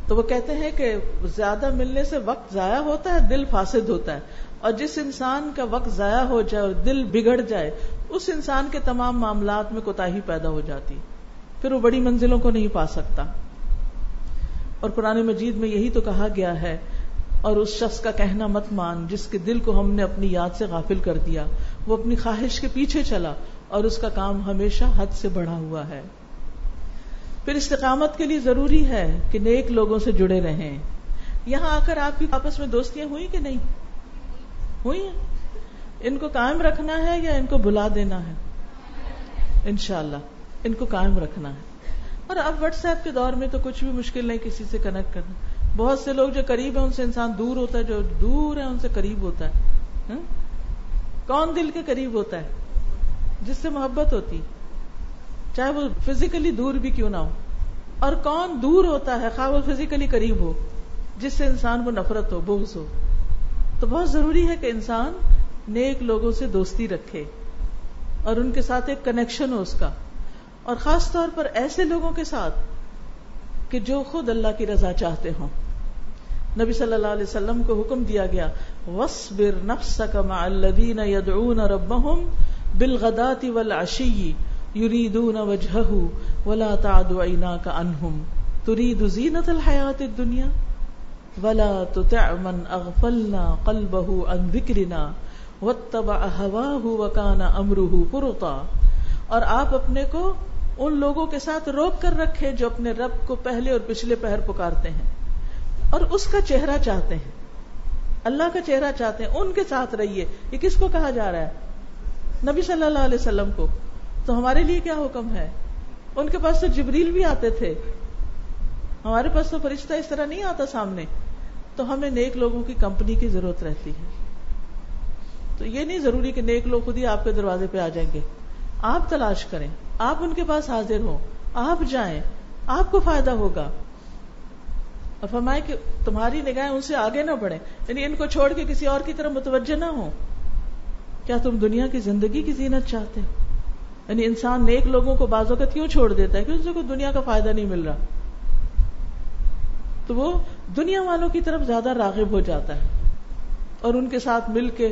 تو وہ کہتے ہیں کہ زیادہ ملنے سے وقت ضائع ہوتا ہے, دل فاسد ہوتا ہے. اور جس انسان کا وقت ضائع ہو جائے اور دل بگڑ جائے, اس انسان کے تمام معاملات میں کوتاہی پیدا ہو جاتی, پھر وہ بڑی منزلوں کو نہیں پا سکتا. اور قرآن مجید میں یہی تو کہا گیا ہے, اور اس شخص کا کہنا مت مان جس کے دل کو ہم نے اپنی یاد سے غافل کر دیا, وہ اپنی خواہش کے پیچھے چلا اور اس کا کام ہمیشہ حد سے بڑھا ہوا ہے. پھر استقامت کے لیے ضروری ہے کہ نیک لوگوں سے جڑے رہیں. یہاں آ کر آپ کی آپس میں دوستیاں ہوئی کہ نہیں ہوئی ہیں؟ ان کو قائم رکھنا ہے یا ان کو بھلا دینا ہے؟ انشاءاللہ ان کو قائم رکھنا ہے. اور اب واٹس ایپ کے دور میں تو کچھ بھی مشکل نہیں کسی سے کنیکٹ کرنا. بہت سے لوگ جو قریب ہیں ان سے انسان دور ہوتا ہے, جو دور ہے ان سے قریب ہوتا ہے. کون دل کے قریب ہوتا ہے؟ جس سے محبت ہوتی, چاہے وہ فزیکلی دور بھی کیوں نہ ہو. اور کون دور ہوتا ہے, خواہ وہ فزیکلی قریب ہو, جس سے انسان کو نفرت ہو, بغض ہو. تو بہت ضروری ہے کہ انسان نیک لوگوں سے دوستی رکھے اور ان کے ساتھ ایک کنیکشن ہو اس کا, اور خاص طور پر ایسے لوگوں کے ساتھ کہ جو خود اللہ کی رضا چاہتے ہوں. نبی صلی اللہ علیہ وسلم کو حکم دیا گیا, وَاصْبِرْ نَفْسَكَ مَعَ الَّذِينَ يَدْعُونَ رَبَّهُمْ بِالْغَدَاةِ وَالْعَشِيِّ يُرِيدُونَ وَجْهَهُ وَلَا تَعْدُ عَيْنَاكَ عَنْهُمْ تُرِيدُ زِينَةَ الْحَيَاةِ الدُّنْيَا وَلَا تُطِعْ مَنْ أَغْفَلْنَا قَلْبَهُ عَنْ ذِكْرِنَا وَاتَّبَعَ هَوَاهُ وَكَانَ أَمْرُهُ فُرُطًا. اور آپ اپنے کو ان لوگوں کے ساتھ روک کر رکھے جو اپنے رب کو پہلے اور پچھلے پہر پکارتے ہیں اور اس کا چہرہ چاہتے ہیں, اللہ کا چہرہ چاہتے ہیں, ان کے ساتھ رہیے. یہ کس کو کہا جا رہا ہے؟ نبی صلی اللہ علیہ وسلم کو. تو ہمارے لیے کیا حکم ہے؟ ان کے پاس تو جبریل بھی آتے تھے, ہمارے پاس تو فرشتہ اس طرح نہیں آتا سامنے, تو ہمیں نیک لوگوں کی کمپنی کی ضرورت رہتی ہے. تو یہ نہیں ضروری کہ نیک لوگ خود ہی آپ کے دروازے پہ آ جائیں گے, آپ تلاش کریں, آپ ان کے پاس حاضر ہوں, آپ جائیں, آپ کو فائدہ ہوگا. اور فرمائے کہ تمہاری نگاہیں ان سے آگے نہ بڑھیں, یعنی ان کو چھوڑ کے کسی اور کی طرف متوجہ نہ ہوں. کیا تم دنیا کی زندگی کی زینت چاہتے ہو؟ یعنی انسان نیک لوگوں کو بعض اوقات کیوں چھوڑ دیتا ہے؟ کیونکہ ان کو دنیا کا فائدہ نہیں مل رہا, تو وہ دنیا والوں کی طرف زیادہ راغب ہو جاتا ہے اور ان کے ساتھ مل کے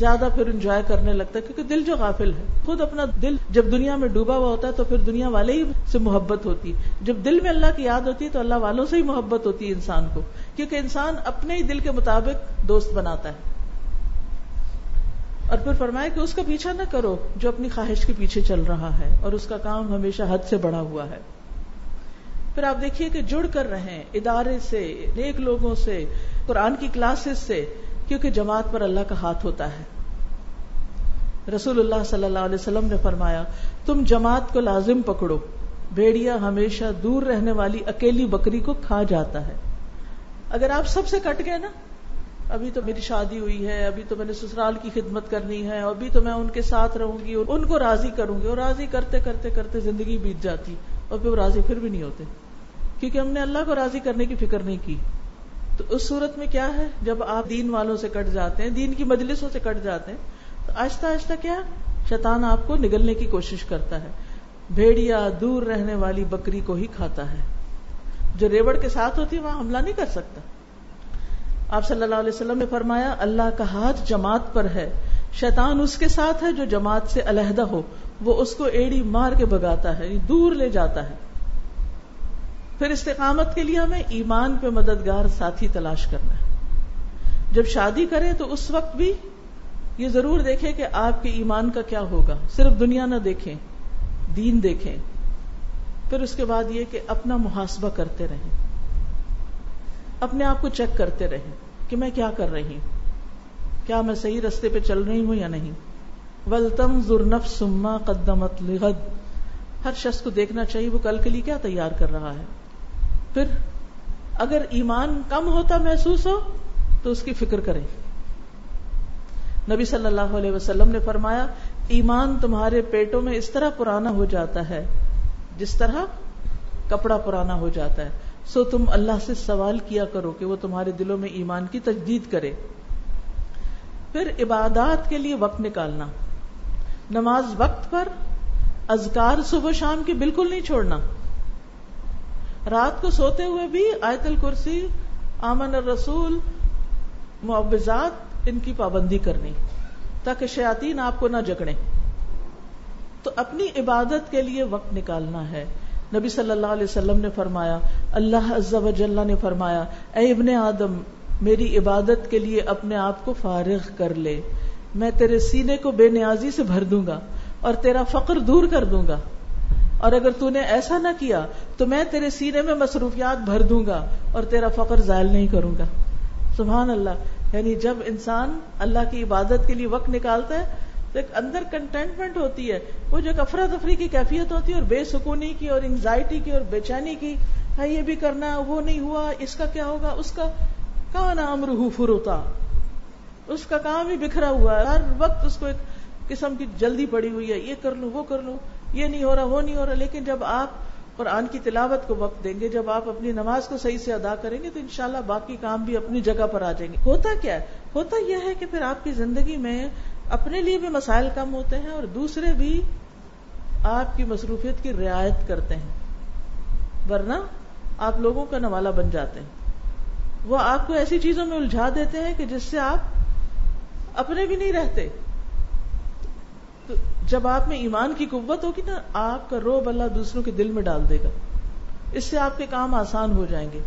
زیادہ پھر انجوائے کرنے لگتا ہے, کیونکہ دل جو غافل ہے, خود اپنا دل جب دنیا میں ڈوبا ہوا ہوتا ہے تو پھر دنیا والے ہی سے محبت ہوتی ہے. جب دل میں اللہ کی یاد ہوتی ہے تو اللہ والوں سے ہی محبت ہوتی ہے انسان کو, کیونکہ انسان اپنے ہی دل کے مطابق دوست بناتا ہے. اور پھر فرمایا کہ اس کا پیچھا نہ کرو جو اپنی خواہش کے پیچھے چل رہا ہے اور اس کا کام ہمیشہ حد سے بڑھا ہوا ہے. پھر آپ دیکھیے کہ جڑ کر رہیں ادارے سے, نیک لوگوں سے, قرآن کی کلاسز سے, کیونکہ جماعت پر اللہ کا ہاتھ ہوتا ہے. رسول اللہ صلی اللہ علیہ وسلم نے فرمایا تم جماعت کو لازم پکڑو, بھیڑیا ہمیشہ دور رہنے والی اکیلی بکری کو کھا جاتا ہے. اگر آپ سب سے کٹ گئے نا, ابھی تو میری شادی ہوئی ہے, ابھی تو میں نے سسرال کی خدمت کرنی ہے, ابھی تو میں ان کے ساتھ رہوں گی, ان کو راضی کروں گی, اور راضی کرتے کرتے کرتے زندگی بیت جاتی اور پھر وہ راضی پھر بھی نہیں ہوتے, کیونکہ ہم نے اللہ کو راضی کرنے کی فکر نہیں کی. تو اس صورت میں کیا ہے, جب آپ دین والوں سے کٹ جاتے ہیں, دین کی مجلسوں سے کٹ جاتے ہیں, تو آہستہ آہستہ کیا شیطان آپ کو نگلنے کی کوشش کرتا ہے. بھیڑیا دور رہنے والی بکری کو ہی کھاتا ہے, جو ریوڑ کے ساتھ ہوتی ہے وہاں حملہ نہیں کر سکتا. آپ صلی اللہ علیہ وسلم نے فرمایا اللہ کا ہاتھ جماعت پر ہے, شیطان اس کے ساتھ ہے جو جماعت سے علیحدہ ہو, وہ اس کو ایڑی مار کے بھگاتا ہے, دور لے جاتا ہے. پھر استقامت کے لیے ہمیں ایمان پہ مددگار ساتھی تلاش کرنا ہے. جب شادی کریں تو اس وقت بھی یہ ضرور دیکھیں کہ آپ کے ایمان کا کیا ہوگا, صرف دنیا نہ دیکھیں, دین دیکھیں. پھر اس کے بعد یہ کہ اپنا محاسبہ کرتے رہیں, اپنے آپ کو چیک کرتے رہیں کہ میں کیا کر رہی ہوں, کیا میں صحیح رستے پہ چل رہی ہوں یا نہیں. وَلْتَنْظُرْ نَفْسٌ مَّا قَدَّمَتْ لِغَدٍ, ہر شخص کو دیکھنا چاہیے وہ کل کے لیے کیا تیار کر رہا ہے. پھر اگر ایمان کم ہوتا محسوس ہو تو اس کی فکر کریں. نبی صلی اللہ علیہ وسلم نے فرمایا ایمان تمہارے پیٹوں میں اس طرح پرانا ہو جاتا ہے جس طرح کپڑا پرانا ہو جاتا ہے, سو تم اللہ سے سوال کیا کرو کہ وہ تمہارے دلوں میں ایمان کی تجدید کرے. پھر عبادات کے لیے وقت نکالنا, نماز وقت پر, اذکار صبح شام کی بالکل نہیں چھوڑنا. رات کو سوتے ہوئے بھی آیت الکرسی, آمن الرسول, معوذات, ان کی پابندی کرنی تاکہ شیاطین آپ کو نہ جکڑیں. تو اپنی عبادت کے لیے وقت نکالنا ہے. نبی صلی اللہ علیہ وسلم نے فرمایا, اللہ عز و جل نے فرمایا, اے ابن آدم میری عبادت کے لیے اپنے آپ کو فارغ کر لے, میں تیرے سینے کو بے نیازی سے بھر دوں گا اور تیرا فقر دور کر دوں گا, اور اگر تو نے ایسا نہ کیا تو میں تیرے سینے میں مصروفیات بھر دوں گا اور تیرا فقر زائل نہیں کروں گا. سبحان اللہ. یعنی جب انسان اللہ کی عبادت کے لیے وقت نکالتا ہے تو ایک اندر کنٹینٹمنٹ ہوتی ہے, وہ جو افراتفری کی کیفیت ہوتی ہے اور بے سکونی کی اور انگزائٹی کی اور بے چینی کی, ہاں یہ بھی کرنا, وہ نہیں ہوا, اس کا کیا ہوگا, اس کا کہاں نام روح فروتا, اس کا کام ہی بکھرا ہوا ہے, ہر وقت اس کو ایک قسم کی جلدی پڑی ہوئی ہے, یہ کر لوں وہ کر لوں, یہ نہیں ہو رہا وہ نہیں ہو رہا. لیکن جب آپ قرآن کی تلاوت کو وقت دیں گے, جب آپ اپنی نماز کو صحیح سے ادا کریں گے تو انشاءاللہ باقی کام بھی اپنی جگہ پر آ جائیں گے. ہوتا کیا ہے, ہوتا یہ ہے کہ پھر آپ کی زندگی میں اپنے لیے بھی مسائل کم ہوتے ہیں اور دوسرے بھی آپ کی مصروفیت کی رعایت کرتے ہیں, ورنہ آپ لوگوں کا نوالہ بن جاتے ہیں. وہ آپ کو ایسی چیزوں میں الجھا دیتے ہیں کہ جس سے آپ اپنے بھی نہیں رہتے. تو جب آپ میں ایمان کی قوت ہوگی نا, آپ کا روب اللہ دوسروں کے دل میں ڈال دے گا, اس سے آپ کے کام آسان ہو جائیں گے.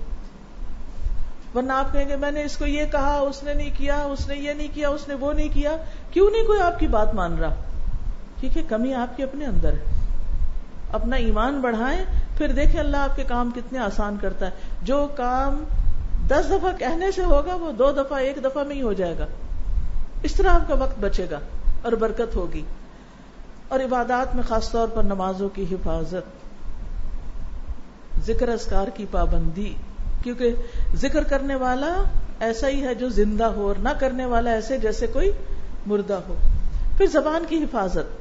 ورنہ آپ کہیں گے میں نے اس کو یہ کہا, اس نے نہیں کیا, اس نے یہ نہیں کیا, اس نے وہ نہیں کیا, کیوں نہیں کوئی آپ کی بات مان رہا, ٹھیک ہے, کمی آپ کے اپنے اندر ہے. اپنا ایمان بڑھائیں, پھر دیکھیں اللہ آپ کے کام کتنے آسان کرتا ہے. جو کام دس دفعہ کہنے سے ہوگا وہ دو دفعہ ایک دفعہ میں ہی ہو جائے گا. اس طرح آپ کا وقت بچے گا اور برکت ہوگی. اور عبادات میں خاص طور پر نمازوں کی حفاظت, ذکر اذکار کی پابندی, کیونکہ ذکر کرنے والا ایسا ہی ہے جو زندہ ہو اور نہ کرنے والا ایسے جیسے کوئی مردہ ہو. پھر زبان کی حفاظت,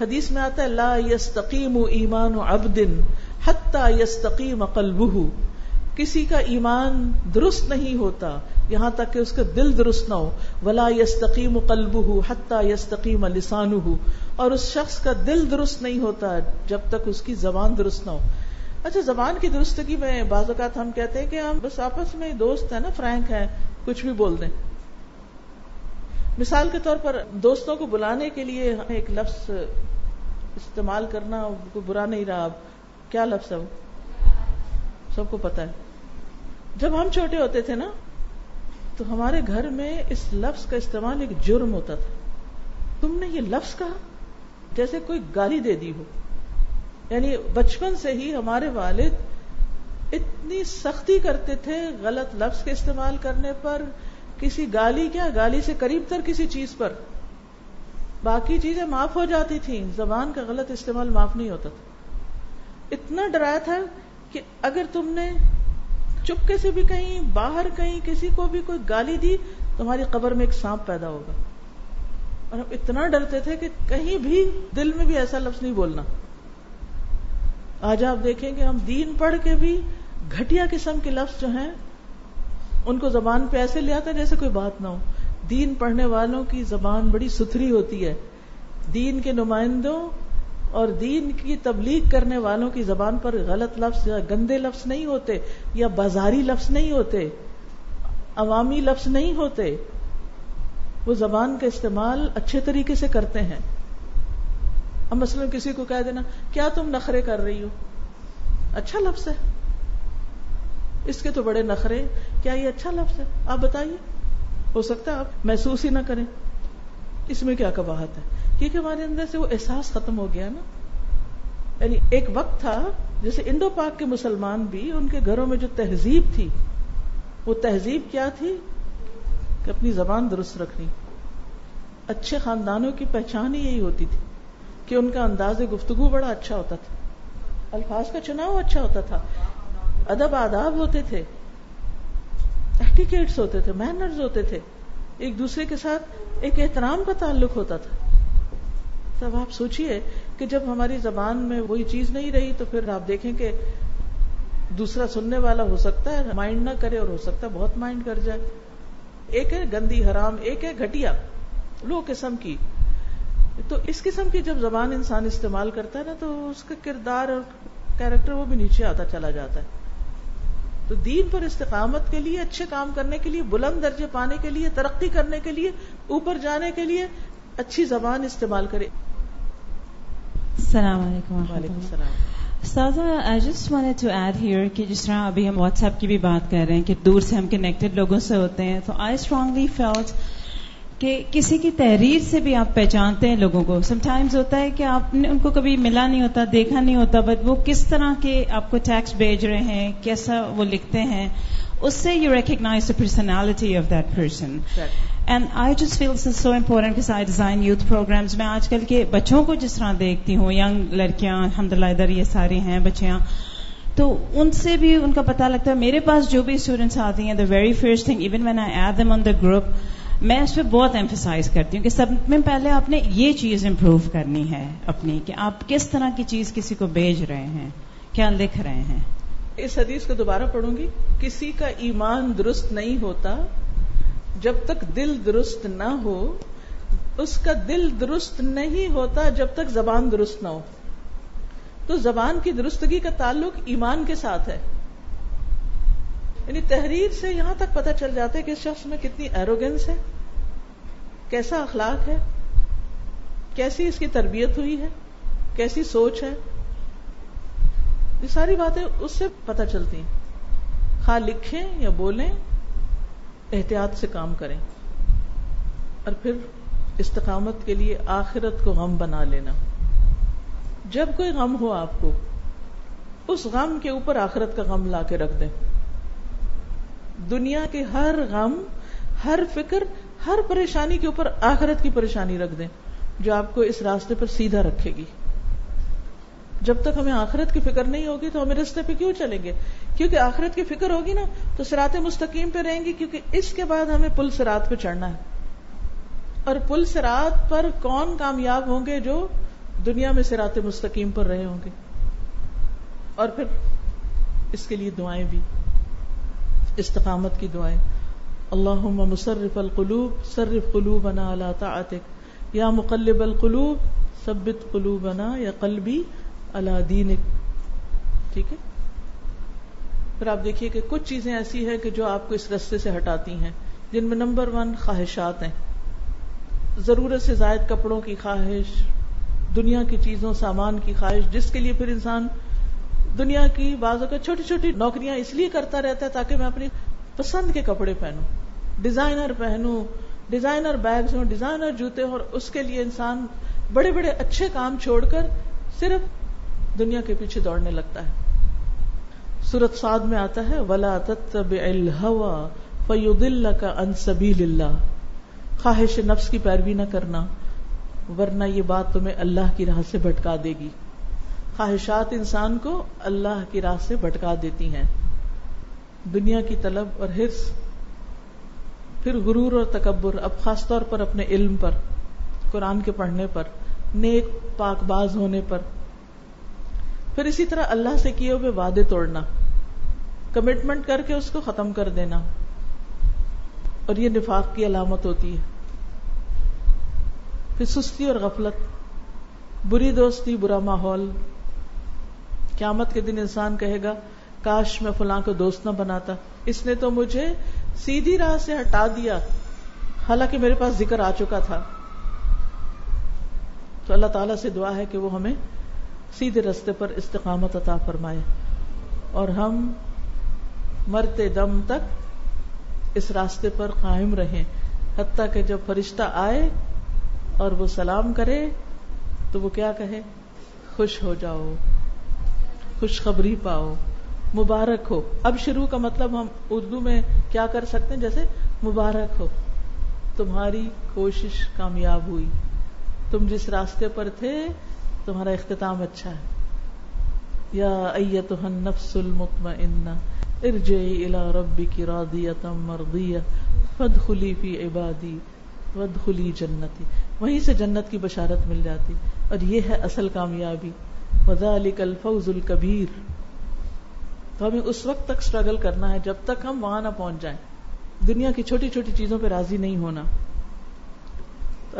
حدیث میں آتا ہے لا یستقیم ایمان عبد حتی یستقیم قلبہ, کسی کا ایمان درست نہیں ہوتا یہاں تک کہ اس کا دل درست نہ ہو. ولا یستقیم قلبہ حتی یستقیم لسانہ, اور اس شخص کا دل درست نہیں ہوتا جب تک اس کی زبان درست نہ ہو. اچھا, زبان کی درستگی میں بعض اوقات ہم کہتے ہیں کہ ہم بس آپس میں دوست ہیں نا, فرینک ہیں, کچھ بھی بول دیں. مثال کے طور پر دوستوں کو بلانے کے لیے ایک لفظ استعمال کرنا برا نہیں رہا. اب کیا لفظ ہے وہ سب کو پتا ہے. جب ہم چھوٹے ہوتے تھے نا تو ہمارے گھر میں اس لفظ کا استعمال ایک جرم ہوتا تھا. تم نے یہ لفظ کہا, جیسے کوئی گالی دے دی ہو. یعنی بچپن سے ہی ہمارے والد اتنی سختی کرتے تھے غلط لفظ کے استعمال کرنے پر, کسی گالی کیا گالی سے قریب تر کسی چیز پر. باقی چیزیں معاف ہو جاتی تھیں, زبان کا غلط استعمال معاف نہیں ہوتا تھا. اتنا ڈرایا تھا کہ اگر تم نے چپکے سے بھی کہیں باہر کہیں کسی کو بھی کوئی گالی دی تمہاری قبر میں ایک سانپ پیدا ہوگا. اور ہم اتنا ڈرتے تھے کہ کہیں بھی دل میں بھی ایسا لفظ نہیں بولنا. آج آپ دیکھیں کہ ہم دین پڑھ کے بھی گھٹیا قسم کے لفظ جو ہیں ان کو زبان پہ ایسے لے آتا جیسے کوئی بات نہ ہو. دین پڑھنے والوں کی زبان بڑی ستھری ہوتی ہے. دین کے نمائندوں اور دین کی تبلیغ کرنے والوں کی زبان پر غلط لفظ یا گندے لفظ نہیں ہوتے, یا بازاری لفظ نہیں ہوتے, عوامی لفظ نہیں ہوتے. وہ زبان کا استعمال اچھے طریقے سے کرتے ہیں. اب مثلا کسی کو کہہ دینا کیا تم نخرے کر رہی ہو, اچھا لفظ ہے, اس کے تو بڑے نخرے, کیا یہ اچھا لفظ ہے؟ آپ بتائیے, ہو سکتا ہے آپ محسوس ہی نہ کریں اس میں کیا قباحت ہے, کیونکہ ہمارے اندر سے وہ احساس ختم ہو گیا نا. یعنی ایک وقت تھا جیسے انڈو پاک کے مسلمان بھی, ان کے گھروں میں جو تہذیب تھی وہ تہذیب کیا تھی کہ اپنی زبان درست رکھنی. اچھے خاندانوں کی پہچان ہی یہی ہوتی تھی کہ ان کا انداز گفتگو بڑا اچھا ہوتا تھا, الفاظ کا چناؤ اچھا ہوتا تھا, ادب آداب ہوتے تھے, ایٹیکیٹس ہوتے تھے, مینرز ہوتے تھے, ایک دوسرے کے ساتھ ایک احترام کا تعلق ہوتا تھا. تب آپ سوچئے کہ جب ہماری زبان میں وہی چیز نہیں رہی تو پھر آپ دیکھیں کہ دوسرا سننے والا ہو سکتا ہے مائنڈ نہ کرے, اور ہو سکتا ہے بہت مائنڈ کر جائے. ایک ہے گندی حرام, ایک ہے گھٹیا لو قسم کی. تو اس قسم کی جب زبان انسان استعمال کرتا ہے نا تو اس کا کردار اور کیریکٹر وہ بھی نیچے آتا چلا جاتا ہے. تو دین پر استقامت کے لیے, اچھے کام کرنے کے لیے, بلند درجے پانے کے لیے, ترقی کرنے کے لیے, اوپر جانے کے لیے اچھی زبان استعمال کرے. السلام علیکم. وعلیکم السلام. استاذہ, I just wanted to add here کہ جس طرح ابھی ہم واٹس ایپ کی بھی بات کر رہے ہیں کہ دور سے ہم کنیکٹڈ لوگوں سے ہوتے ہیں, تو آئی اسٹرانگلی فیلٹ کہ کسی کی تحریر سے بھی آپ پہچانتے ہیں لوگوں کو. سم ٹائمز ہوتا ہے کہ آپ نے ان کو کبھی ملا نہیں ہوتا, دیکھا نہیں ہوتا, بٹ وہ کس طرح کے آپ کو ٹیکسٹ بھیج رہے ہیں, کیسا وہ لکھتے ہیں, اس سے you recognize the personality of that person. And I just feel it's so important کہ آئی ڈیزائن یوتھ پروگرامز میں آج کل کے بچوں کو جس طرح دیکھتی ہوں, ینگ لڑکیاں الحمدللہ ادھر یہ ساری ہیں بچیاں, تو ان سے بھی ان کا پتہ لگتا ہے. میرے پاس جو بھی اسٹوڈنٹس آتی ہیں, the very first thing even when I add them on the group, میں اس پہ بہت ایمفسائز کرتی ہوں کہ سب میں پہلے آپ نے یہ چیز امپروو کرنی ہے اپنی, کہ آپ کس طرح کی چیز کسی کو بھیج رہے ہیں, کیا لکھ رہے ہیں. اس حدیث کو دوبارہ پڑھوں گی, کسی کا ایمان درست نہیں ہوتا جب تک دل درست نہ ہو, اس کا دل درست نہیں ہوتا جب تک زبان درست نہ ہو. تو زبان کی درستگی کا تعلق ایمان کے ساتھ ہے. یعنی تحریر سے یہاں تک پتہ چل جاتا ہے کہ اس شخص میں کتنی ایروگنس ہے, کیسا اخلاق ہے, کیسی اس کی تربیت ہوئی ہے, کیسی سوچ ہے. یہ ساری باتیں اس سے پتہ چلتی ہیں. خواہ لکھیں یا بولیں, احتیاط سے کام کریں. اور پھر استقامت کے لیے آخرت کو غم بنا لینا. جب کوئی غم ہو آپ کو، اس غم کے اوپر آخرت کا غم لا کے رکھ دیں. دنیا کے ہر غم، ہر فکر، ہر پریشانی کے اوپر آخرت کی پریشانی رکھ دیں جو آپ کو اس راستے پر سیدھا رکھے گی. جب تک ہمیں آخرت کی فکر نہیں ہوگی تو ہمیں رستے پہ کیوں چلیں گے؟ کیونکہ آخرت کی فکر ہوگی نا تو صراط مستقیم پہ رہیں گی، کیونکہ اس کے بعد ہمیں پل صراط پہ چڑھنا ہے. اور پل صراط پر کون کامیاب ہوں گے؟ جو دنیا میں صراط مستقیم پر رہے ہوں گے. اور پھر اس کے لیے دعائیں بھی، استقامت کی دعائیں. اللہم مصرف القلوب صرف قلوبنا علی طاعتک، یا مقلب القلوب ثبت قلوبنا یا قلبی علی دینک. ٹھیک ہے، پھر آپ دیکھیے کہ کچھ چیزیں ایسی ہیں کہ جو آپ کو اس رستے سے ہٹاتی ہیں، جن میں نمبر ون خواہشات ہیں. ضرورت سے زائد کپڑوں کی خواہش، دنیا کی چیزوں، سامان کی خواہش، جس کے لیے پھر انسان دنیا کی بعضوں کا چھوٹی چھوٹی نوکریاں اس لیے کرتا رہتا ہے تاکہ میں اپنی پسند کے کپڑے پہنوں، ڈیزائنر پہنوں، ڈیزائنر بیگز ہوں، ڈیزائنر جوتے ہوں. اور اس کے لیے انسان بڑے بڑے اچھے کام چھوڑ کر صرف دنیا کے پیچھے دوڑنے لگتا ہے. سورۃ صاد میں آتا ہے وَلَا تَتَّبِعِ الْهَوَى فَيُضِلَّكَ عَن سَبِيلِ اللَّهِ، خواہش نفس کی پیروی نہ کرنا ورنہ یہ بات تمہیں اللہ کی راہ سے بھٹکا دے گی. خواہشات انسان کو اللہ کی راہ سے بھٹکا دیتی ہیں. دنیا کی طلب اور حرص، پھر غرور اور تکبر، اب خاص طور پر اپنے علم پر، قرآن کے پڑھنے پر، نیک پاک باز ہونے پر. پھر اسی طرح اللہ سے کیے ہوئے وعدے توڑنا، کمٹمنٹ کر کے اس کو ختم کر دینا، اور یہ نفاق کی علامت ہوتی ہے. پھر سستی اور غفلت، بری دوستی، برا ماحول. قیامت کے دن انسان کہے گا کاش میں فلاں کو دوست نہ بناتا، اس نے تو مجھے سیدھی راہ سے ہٹا دیا، حالانکہ میرے پاس ذکر آ چکا تھا. تو اللہ تعالیٰ سے دعا ہے کہ وہ ہمیں سیدھے رستے پر استقامت عطا فرمائے، اور ہم مرتے دم تک اس راستے پر قائم رہیں، حتیٰ کہ جب فرشتہ آئے اور وہ سلام کرے تو وہ کیا کہے؟ خوش ہو جاؤ، خوشخبری پاؤ، مبارک ہو. اب شروع کا مطلب ہم اردو میں کیا کر سکتے ہیں؟ جیسے مبارک ہو، تمہاری کوشش کامیاب ہوئی، تم جس راستے پر تھے تمہارا اختتام اچھا ہے. یا ایتھا النفس المطمئنہ ارجعی الی ربک راضیہ مرضیہ فادخلی فی عبادی وادخلی جنتی. وہیں سے جنت کی بشارت مل جاتی، اور یہ ہے اصل کامیابی. وذالک الفوز الکبیر. تو ہمیں اس وقت تک سٹرگل کرنا ہے جب تک ہم وہاں نہ پہنچ جائیں. دنیا کی چھوٹی چھوٹی چیزوں پہ راضی نہیں ہونا.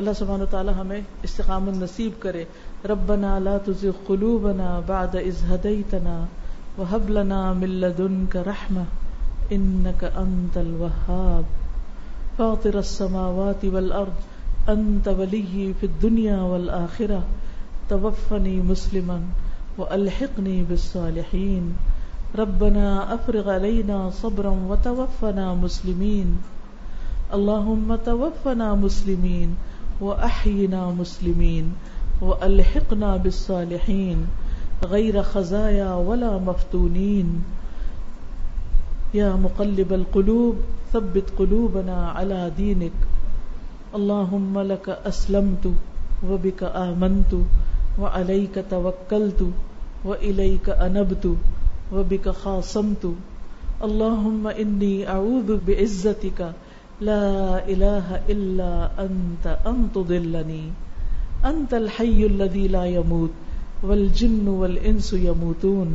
اللہ سبحانہ وتعالی ہمیں استقامت نصیب کرے. ربنا لا تزغ قلوبنا بعد اذ ہدیتنا وہب لنا من لدنک رحمۃ انک انت الوہاب فاطر السماوات والارض انت ولی فی الدنیا والآخرہ توفنی مسلما والحقنی بالصالحین ربنا افرغ علینا صبرا وتوفنا مسلمین اللہم توفنا مسلمین وأحينا مسلمين وألحقنا بالصالحين غير خزايا ولا مفتونين يا مقلب القلوب ثبت قلوبنا على دينك اللهم لك أسلمت وبك آمنت وعليك توكلت وإليك أنبت وبك خاصمت اللهم إني أعوذ بعزتك لا الہ الا انت ان تضلنی انت الحی الذی لا یموت والجن والانس یموتون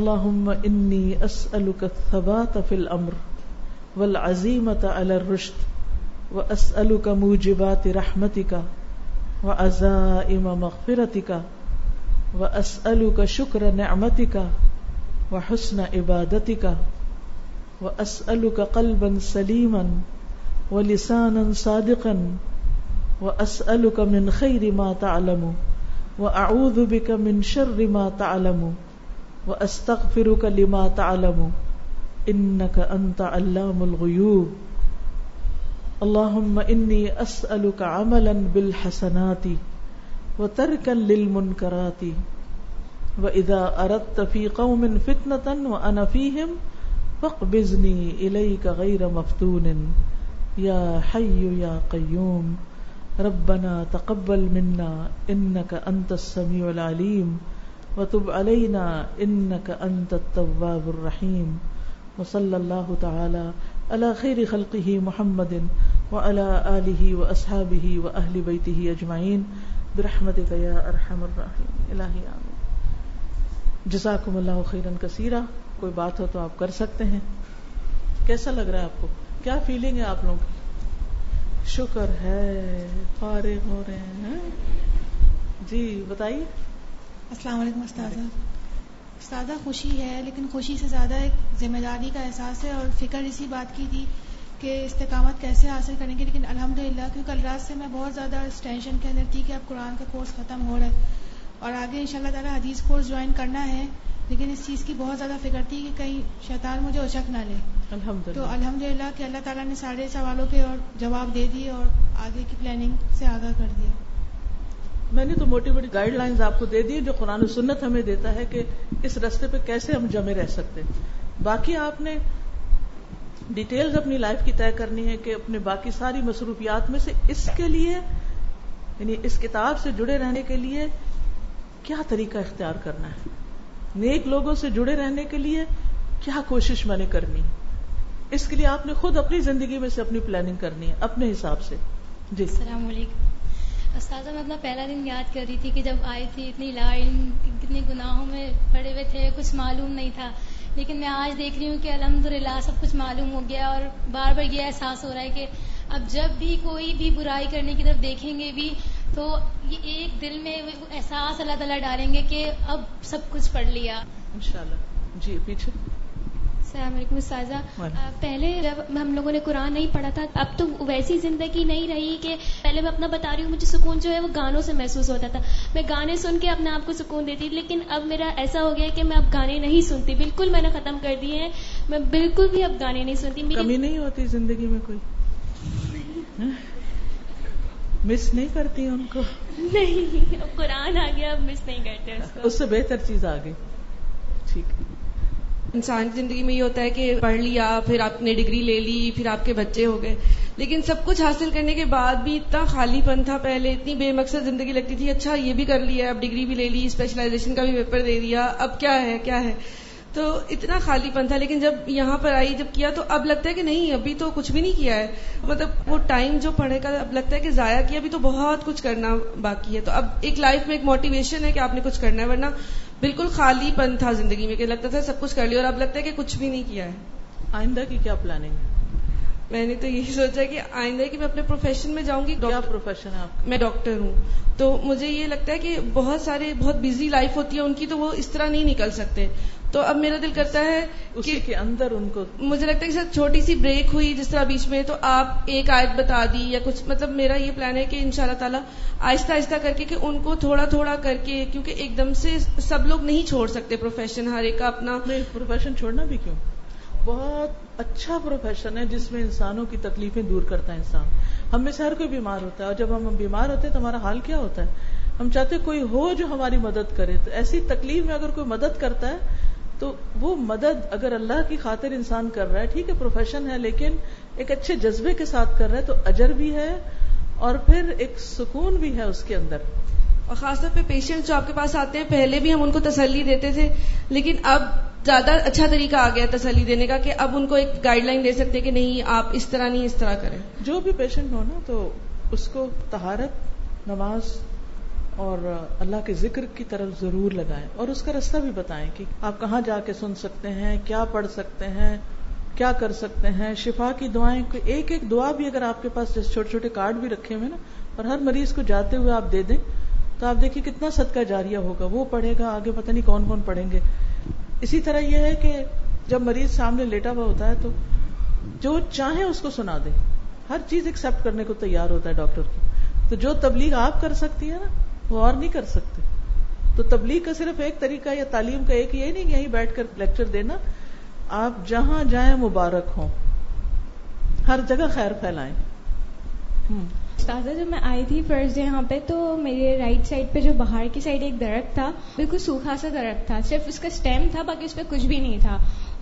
اللہم انی اسألک الثبات فی الامر والعزیمت علی الرشد واسألک موجبات رحمتک وعزائم مغفرتک واسألک شکر نعمتک وحسن عبادتک وَأَسْأَلُكَ قَلْبًا سَلِيمًا وَلِسَانًا صَادِقًا وَأَسْأَلُكَ مِنْ خَيْرِ مَا تَعْلَمُ وَأَعُوذُ بِكَ مِنْ شَرِّ مَا تَعْلَمُ وَأَسْتَغْفِرُكَ لِمَا تَعْلَمُ إِنَّكَ أَنْتَ عَلَّامُ الْغُيُوبِ اللہم انی اسألک عملا بالحسنات وترکا للمنکرات واذا اردت فی قوم فتنة وانا فیہم فاقبضنی الیک غیر مفتون یا حی یا قیوم ربنا تقبل منا انک انت السمیع العلیم وتب علینا انک انت التواب الرحیم وصلی اللہ تعالی علی خیر خلقہ محمد وعلی آلہ واصحابہ واہل بیتہ اجمعین برحمتک یا ارحم الراحمین. الہی آمین. جزاکم اللہ خیرا کثیرا. کوئی بات ہو تو آپ کر سکتے ہیں. کیسا لگ رہا ہے آپ کو؟ کیا فیلنگ ہے آپ لوگوں کی؟ شکر ہے فارغ ہو رہے ہیں. جی بتائیے. السلام علیکم استاذہ. استاذہ خوشی ہے لیکن خوشی سے زیادہ ایک ذمہ داری کا احساس ہے اور فکر اسی بات کی تھی کہ استقامت کیسے حاصل کریں گے، لیکن الحمدللہ کیونکہ کل رات سے میں بہت زیادہ اس ٹینشن کے اندر تھی کہ اب قرآن کا کورس ختم ہو رہا ہے اور آگے انشاءاللہ تعالی حدیث کورس جوائن کرنا ہے، لیکن اس چیز کی بہت زیادہ فکر تھی کہ کہیں شیطان مجھے اچک نہ لے. الحمدللہ تو الحمدللہ کہ اللہ تعالیٰ نے سارے سوالوں کے اور جواب دے دیے اور آگے کی پلاننگ سے آگاہ کر دیا. میں نے تو موٹی موٹی گائیڈ لائنز آپ کو دے دی جو قرآن و سنت ہمیں دیتا ہے کہ اس راستے پہ کیسے ہم جمے رہ سکتے ہیں. باقی آپ نے ڈیٹیلز اپنی لائف کی طے کرنی ہے کہ اپنے باقی ساری مصروفیات میں سے اس کے لیے یعنی اس کتاب سے جڑے رہنے کے لیے کیا طریقہ اختیار کرنا ہے، نیک لوگوں سے جڑے رہنے کے لیے کیا کوشش میں نے کرنی، اس کے لیے آپ نے خود اپنی زندگی میں سے اپنی پلاننگ کرنی ہے اپنے حساب سے. جی السلام علیکم. استاذہ میں اپنا پہلا دن یاد کر رہی تھی کہ جب آئی تھی اتنی لا علم کتنے گناہوں میں پڑے ہوئے تھے، کچھ معلوم نہیں تھا، لیکن میں آج دیکھ رہی ہوں کہ الحمدللہ سب کچھ معلوم ہو گیا اور بار بار یہ احساس ہو رہا ہے کہ اب جب بھی کوئی بھی برائی کرنے کی طرف دیکھیں گے بھی تو یہ ایک دل میں احساس اللہ تعالیٰ ڈالیں گے کہ اب سب کچھ پڑھ لیا انشاءاللہ. جی پیچھے. السلام علیکم استاذہ. پہلے جب ہم لوگوں نے قرآن نہیں پڑھا تھا اب تو ویسی زندگی نہیں رہی کہ پہلے میں اپنا بتا رہی ہوں مجھے سکون جو ہے وہ گانوں سے محسوس ہوتا تھا، میں گانے سن کے اپنے آپ کو سکون دیتی، لیکن اب میرا ایسا ہو گیا کہ میں اب گانے نہیں سنتی، بالکل میں نے ختم کر دی ہے، میں بالکل بھی اب گانے نہیں سنتی. کمی نہیں ہوتی زندگی میں، کوئی مس نہیں کرتی ان کو؟ نہیں، اب قرآن آ گیا اب مس نہیں کرتے اس کو، اس سے بہتر چیز آ گئی. ٹھیک ہے. انسان کی زندگی میں یہ ہوتا ہے کہ پڑھ لیا، پھر آپ نے ڈگری لے لی، پھر آپ کے بچے ہو گئے، لیکن سب کچھ حاصل کرنے کے بعد بھی اتنا خالی پن تھا، پہلے اتنی بے مقصد زندگی لگتی تھی. اچھا یہ بھی کر لیا، اب ڈگری بھی لے لی، اسپیشلائزیشن کا بھی پیپر دے دیا، اب کیا ہے کیا ہے، تو اتنا خالی پن تھا. لیکن جب یہاں پر آئی، جب کیا، تو اب لگتا ہے کہ نہیں ابھی تو کچھ بھی نہیں کیا ہے، مطلب وہ ٹائم جو پڑھے کا اب لگتا ہے کہ ضائع کیا، ابھی تو بہت کچھ کرنا باقی ہے. تو اب ایک لائف میں ایک موٹیویشن ہے کہ آپ نے کچھ کرنا ہے، ورنہ بالکل خالی پن تھا زندگی میں کہ لگتا تھا سب کچھ کر لیا اور اب لگتا ہے کہ کچھ بھی نہیں کیا ہے. آئندہ کی کیا پلاننگ ہے؟ میں نے تو یہی سوچا کہ آئندہ کہ میں اپنے پروفیشن میں جاؤں گی. کیا پروفیشن ہے آپ؟ میں ڈاکٹر ہوں. تو مجھے یہ لگتا ہے کہ بہت سارے بہت بزی لائف ہوتی ہے ان کی، تو وہ اس طرح نہیں نکل سکتے. تو اب میرا دل کرتا ہے اسی کے اندر ان کو، مجھے لگتا ہے کہ چھوٹی سی بریک ہوئی جس طرح بیچ میں، تو آپ ایک آیت بتا دی یا کچھ، مطلب میرا یہ پلان ہے کہ انشاءاللہ تعالی آہستہ آہستہ کر کے کہ ان کو تھوڑا تھوڑا کر کے، کیونکہ ایک دم سے سب لوگ نہیں چھوڑ سکتے پروفیشن، ہر ایک کا اپنا. نہیں، پروفیشن چھوڑنا بھی کیوں، بہت اچھا پروفیشن ہے جس میں انسانوں کی تکلیفیں دور کرتا ہے انسان. ہم میں سے ہر کوئی بیمار ہوتا ہے اور جب ہم بیمار ہوتے ہیں تو ہمارا حال کیا ہوتا ہے، ہم چاہتے کوئی ہو جو ہماری مدد کرے. تو ایسی تکلیف میں اگر کوئی مدد کرتا ہے تو وہ مدد اگر اللہ کی خاطر انسان کر رہا ہے، ٹھیک ہے پروفیشن ہے لیکن ایک اچھے جذبے کے ساتھ کر رہا ہے تو اجر بھی ہے اور پھر ایک سکون بھی ہے اس کے اندر. اور خاص طور پہ پیشنٹس جو آپ کے پاس آتے ہیں، پہلے بھی ہم ان کو تسلی دیتے تھے لیکن اب زیادہ اچھا طریقہ آ گیا تسلی دینے کا کہ اب ان کو ایک گائیڈ لائن دے سکتے کہ نہیں آپ اس طرح نہیں اس طرح کریں. جو بھی پیشنٹ ہو نا تو اس کو طہارت، نماز اور اللہ کے ذکر کی طرف ضرور لگائیں اور اس کا راستہ بھی بتائیں کہ آپ کہاں جا کے سن سکتے ہیں، کیا پڑھ سکتے ہیں، کیا کر سکتے ہیں. شفا کی دعائیں، ایک ایک دعا بھی اگر آپ کے پاس جس چھوٹے چھوٹے کارڈ بھی رکھے ہوئے نا اور ہر مریض کو جاتے ہوئے آپ دے دیں تو آپ دیکھیے کتنا صدقہ جاریہ ہوگا، وہ پڑھے گا، آگے پتہ نہیں کون کون پڑھیں گے. اسی طرح یہ ہے کہ جب مریض سامنے لیٹا ہوا ہوتا ہے تو جو چاہے اس کو سنا دیں، ہر چیز ایکسپٹ کرنے کو تیار ہوتا ہے ڈاکٹر کی. تو جو تبلیغ آپ کر سکتی ہے نا وہ اور نہیں کر سکتے. تو تبلیغ کا صرف ایک طریقہ یا تعلیم کا ایک یہ نہیں کہ یہیں بیٹھ کر لیکچر دینا، آپ جہاں جائیں مبارک ہوں، ہر جگہ خیر پھیلائیں. تازہ جب میں آئی تھی فرسٹ ڈے یہاں پہ تو میرے رائٹ سائڈ پہ جو باہر کی سائڈ ایک درخت تھا, بالکل سوکھا سا درخت تھا, صرف اس کا اسٹیم تھا, باقی اس پہ کچھ بھی نہیں تھا.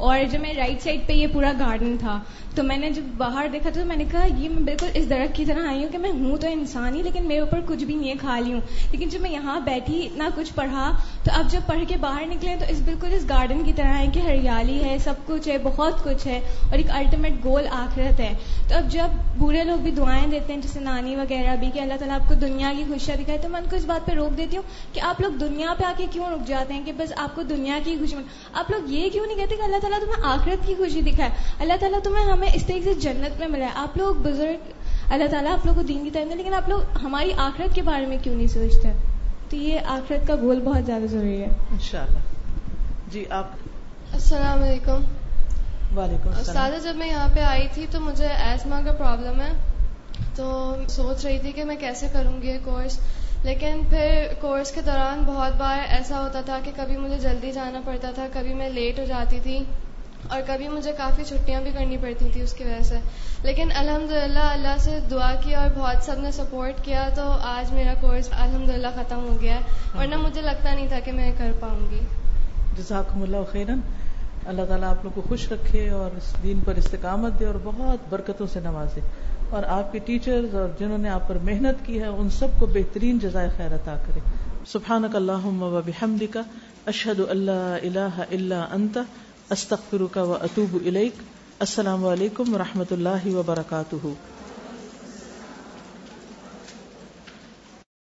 اور جب میرے رائٹ سائڈ پہ یہ پورا گارڈن تھا, تو میں نے جب باہر دیکھا تو میں نے کہا یہ میں بالکل اس درخت کی طرح آئی ہوں کہ میں ہوں تو انسان ہی, لیکن میرے اوپر کچھ بھی نہیں ہے, خالی ہوں. لیکن جب میں یہاں بیٹھی اتنا کچھ پڑھا, تو اب جب پڑھ کے باہر نکلے تو اس بالکل اس گارڈن کی طرح ہے کہ ہریالی ہے, سب کچھ ہے, بہت کچھ ہے, اور ایک الٹیمیٹ گول آخرت ہے. تو اب جب بوڑھے لوگ بھی دعائیں دیتے ہیں, جیسے نانی وغیرہ بھی, کہ اللہ تعالیٰ آپ کو دنیا کی خوشیاں دکھائے, تو میں ان کو اس بات پہ روک دیتی ہوں کہ آپ لوگ دنیا پہ آ کے کیوں رک جاتے ہیں کہ بس آپ کو دنیا کی خوشی, آپ لوگ یہ کیوں نہیں کہتے کہ اللہ تعالیٰ تمہیں آخرت کی خوشی دکھائے, اللہ تعالیٰ تمہیں ہمیں اس طریقے سے جنت میں ملائے. آپ لوگ بزرگ, اللہ تعالیٰ آپ لوگ کو دین کی طرف, لیکن آپ لوگ ہماری آخرت کے بارے میں کیوں نہیں سوچتے. تو یہ آخرت کا گول بہت زیادہ ضروری ہے انشاءاللہ. جی آپ. السلام علیکم. وعلیکم السلام. جب میں یہاں پہ آئی تھی تو مجھے ایسما کا پرابلم ہے, تو سوچ رہی تھی کہ میں کیسے کروں گی یہ کورس, لیکن پھر کورس کے دوران بہت بار ایسا ہوتا تھا کہ کبھی مجھے جلدی جانا پڑتا تھا, کبھی میں لیٹ ہو جاتی تھی, اور کبھی مجھے کافی چھٹیاں بھی کرنی پڑتی تھی اس کی وجہ سے. لیکن الحمدللہ اللہ سے دعا کی اور بہت سب نے سپورٹ کیا, تو آج میرا کورس الحمدللہ ختم ہو گیا ہے, ورنہ مجھے لگتا نہیں تھا کہ میں کر پاؤں گی. جزاکم اللہ خیراً. اللہ تعالیٰ آپ لوگ کو خوش رکھے اور اس دین پر استقامت دے اور بہت برکتوں سے نوازے, اور آپ کے ٹیچرز اور جنہوں نے آپ پر محنت کی ہے ان سب کو بہترین جزائے خیر عطا کرے. سبحانک اللہم و بحمدک, اشہد ان لا الہ الا انت, استغفرک و اتوب الیک. السلام علیکم و رحمۃ اللہ وبرکاتہ.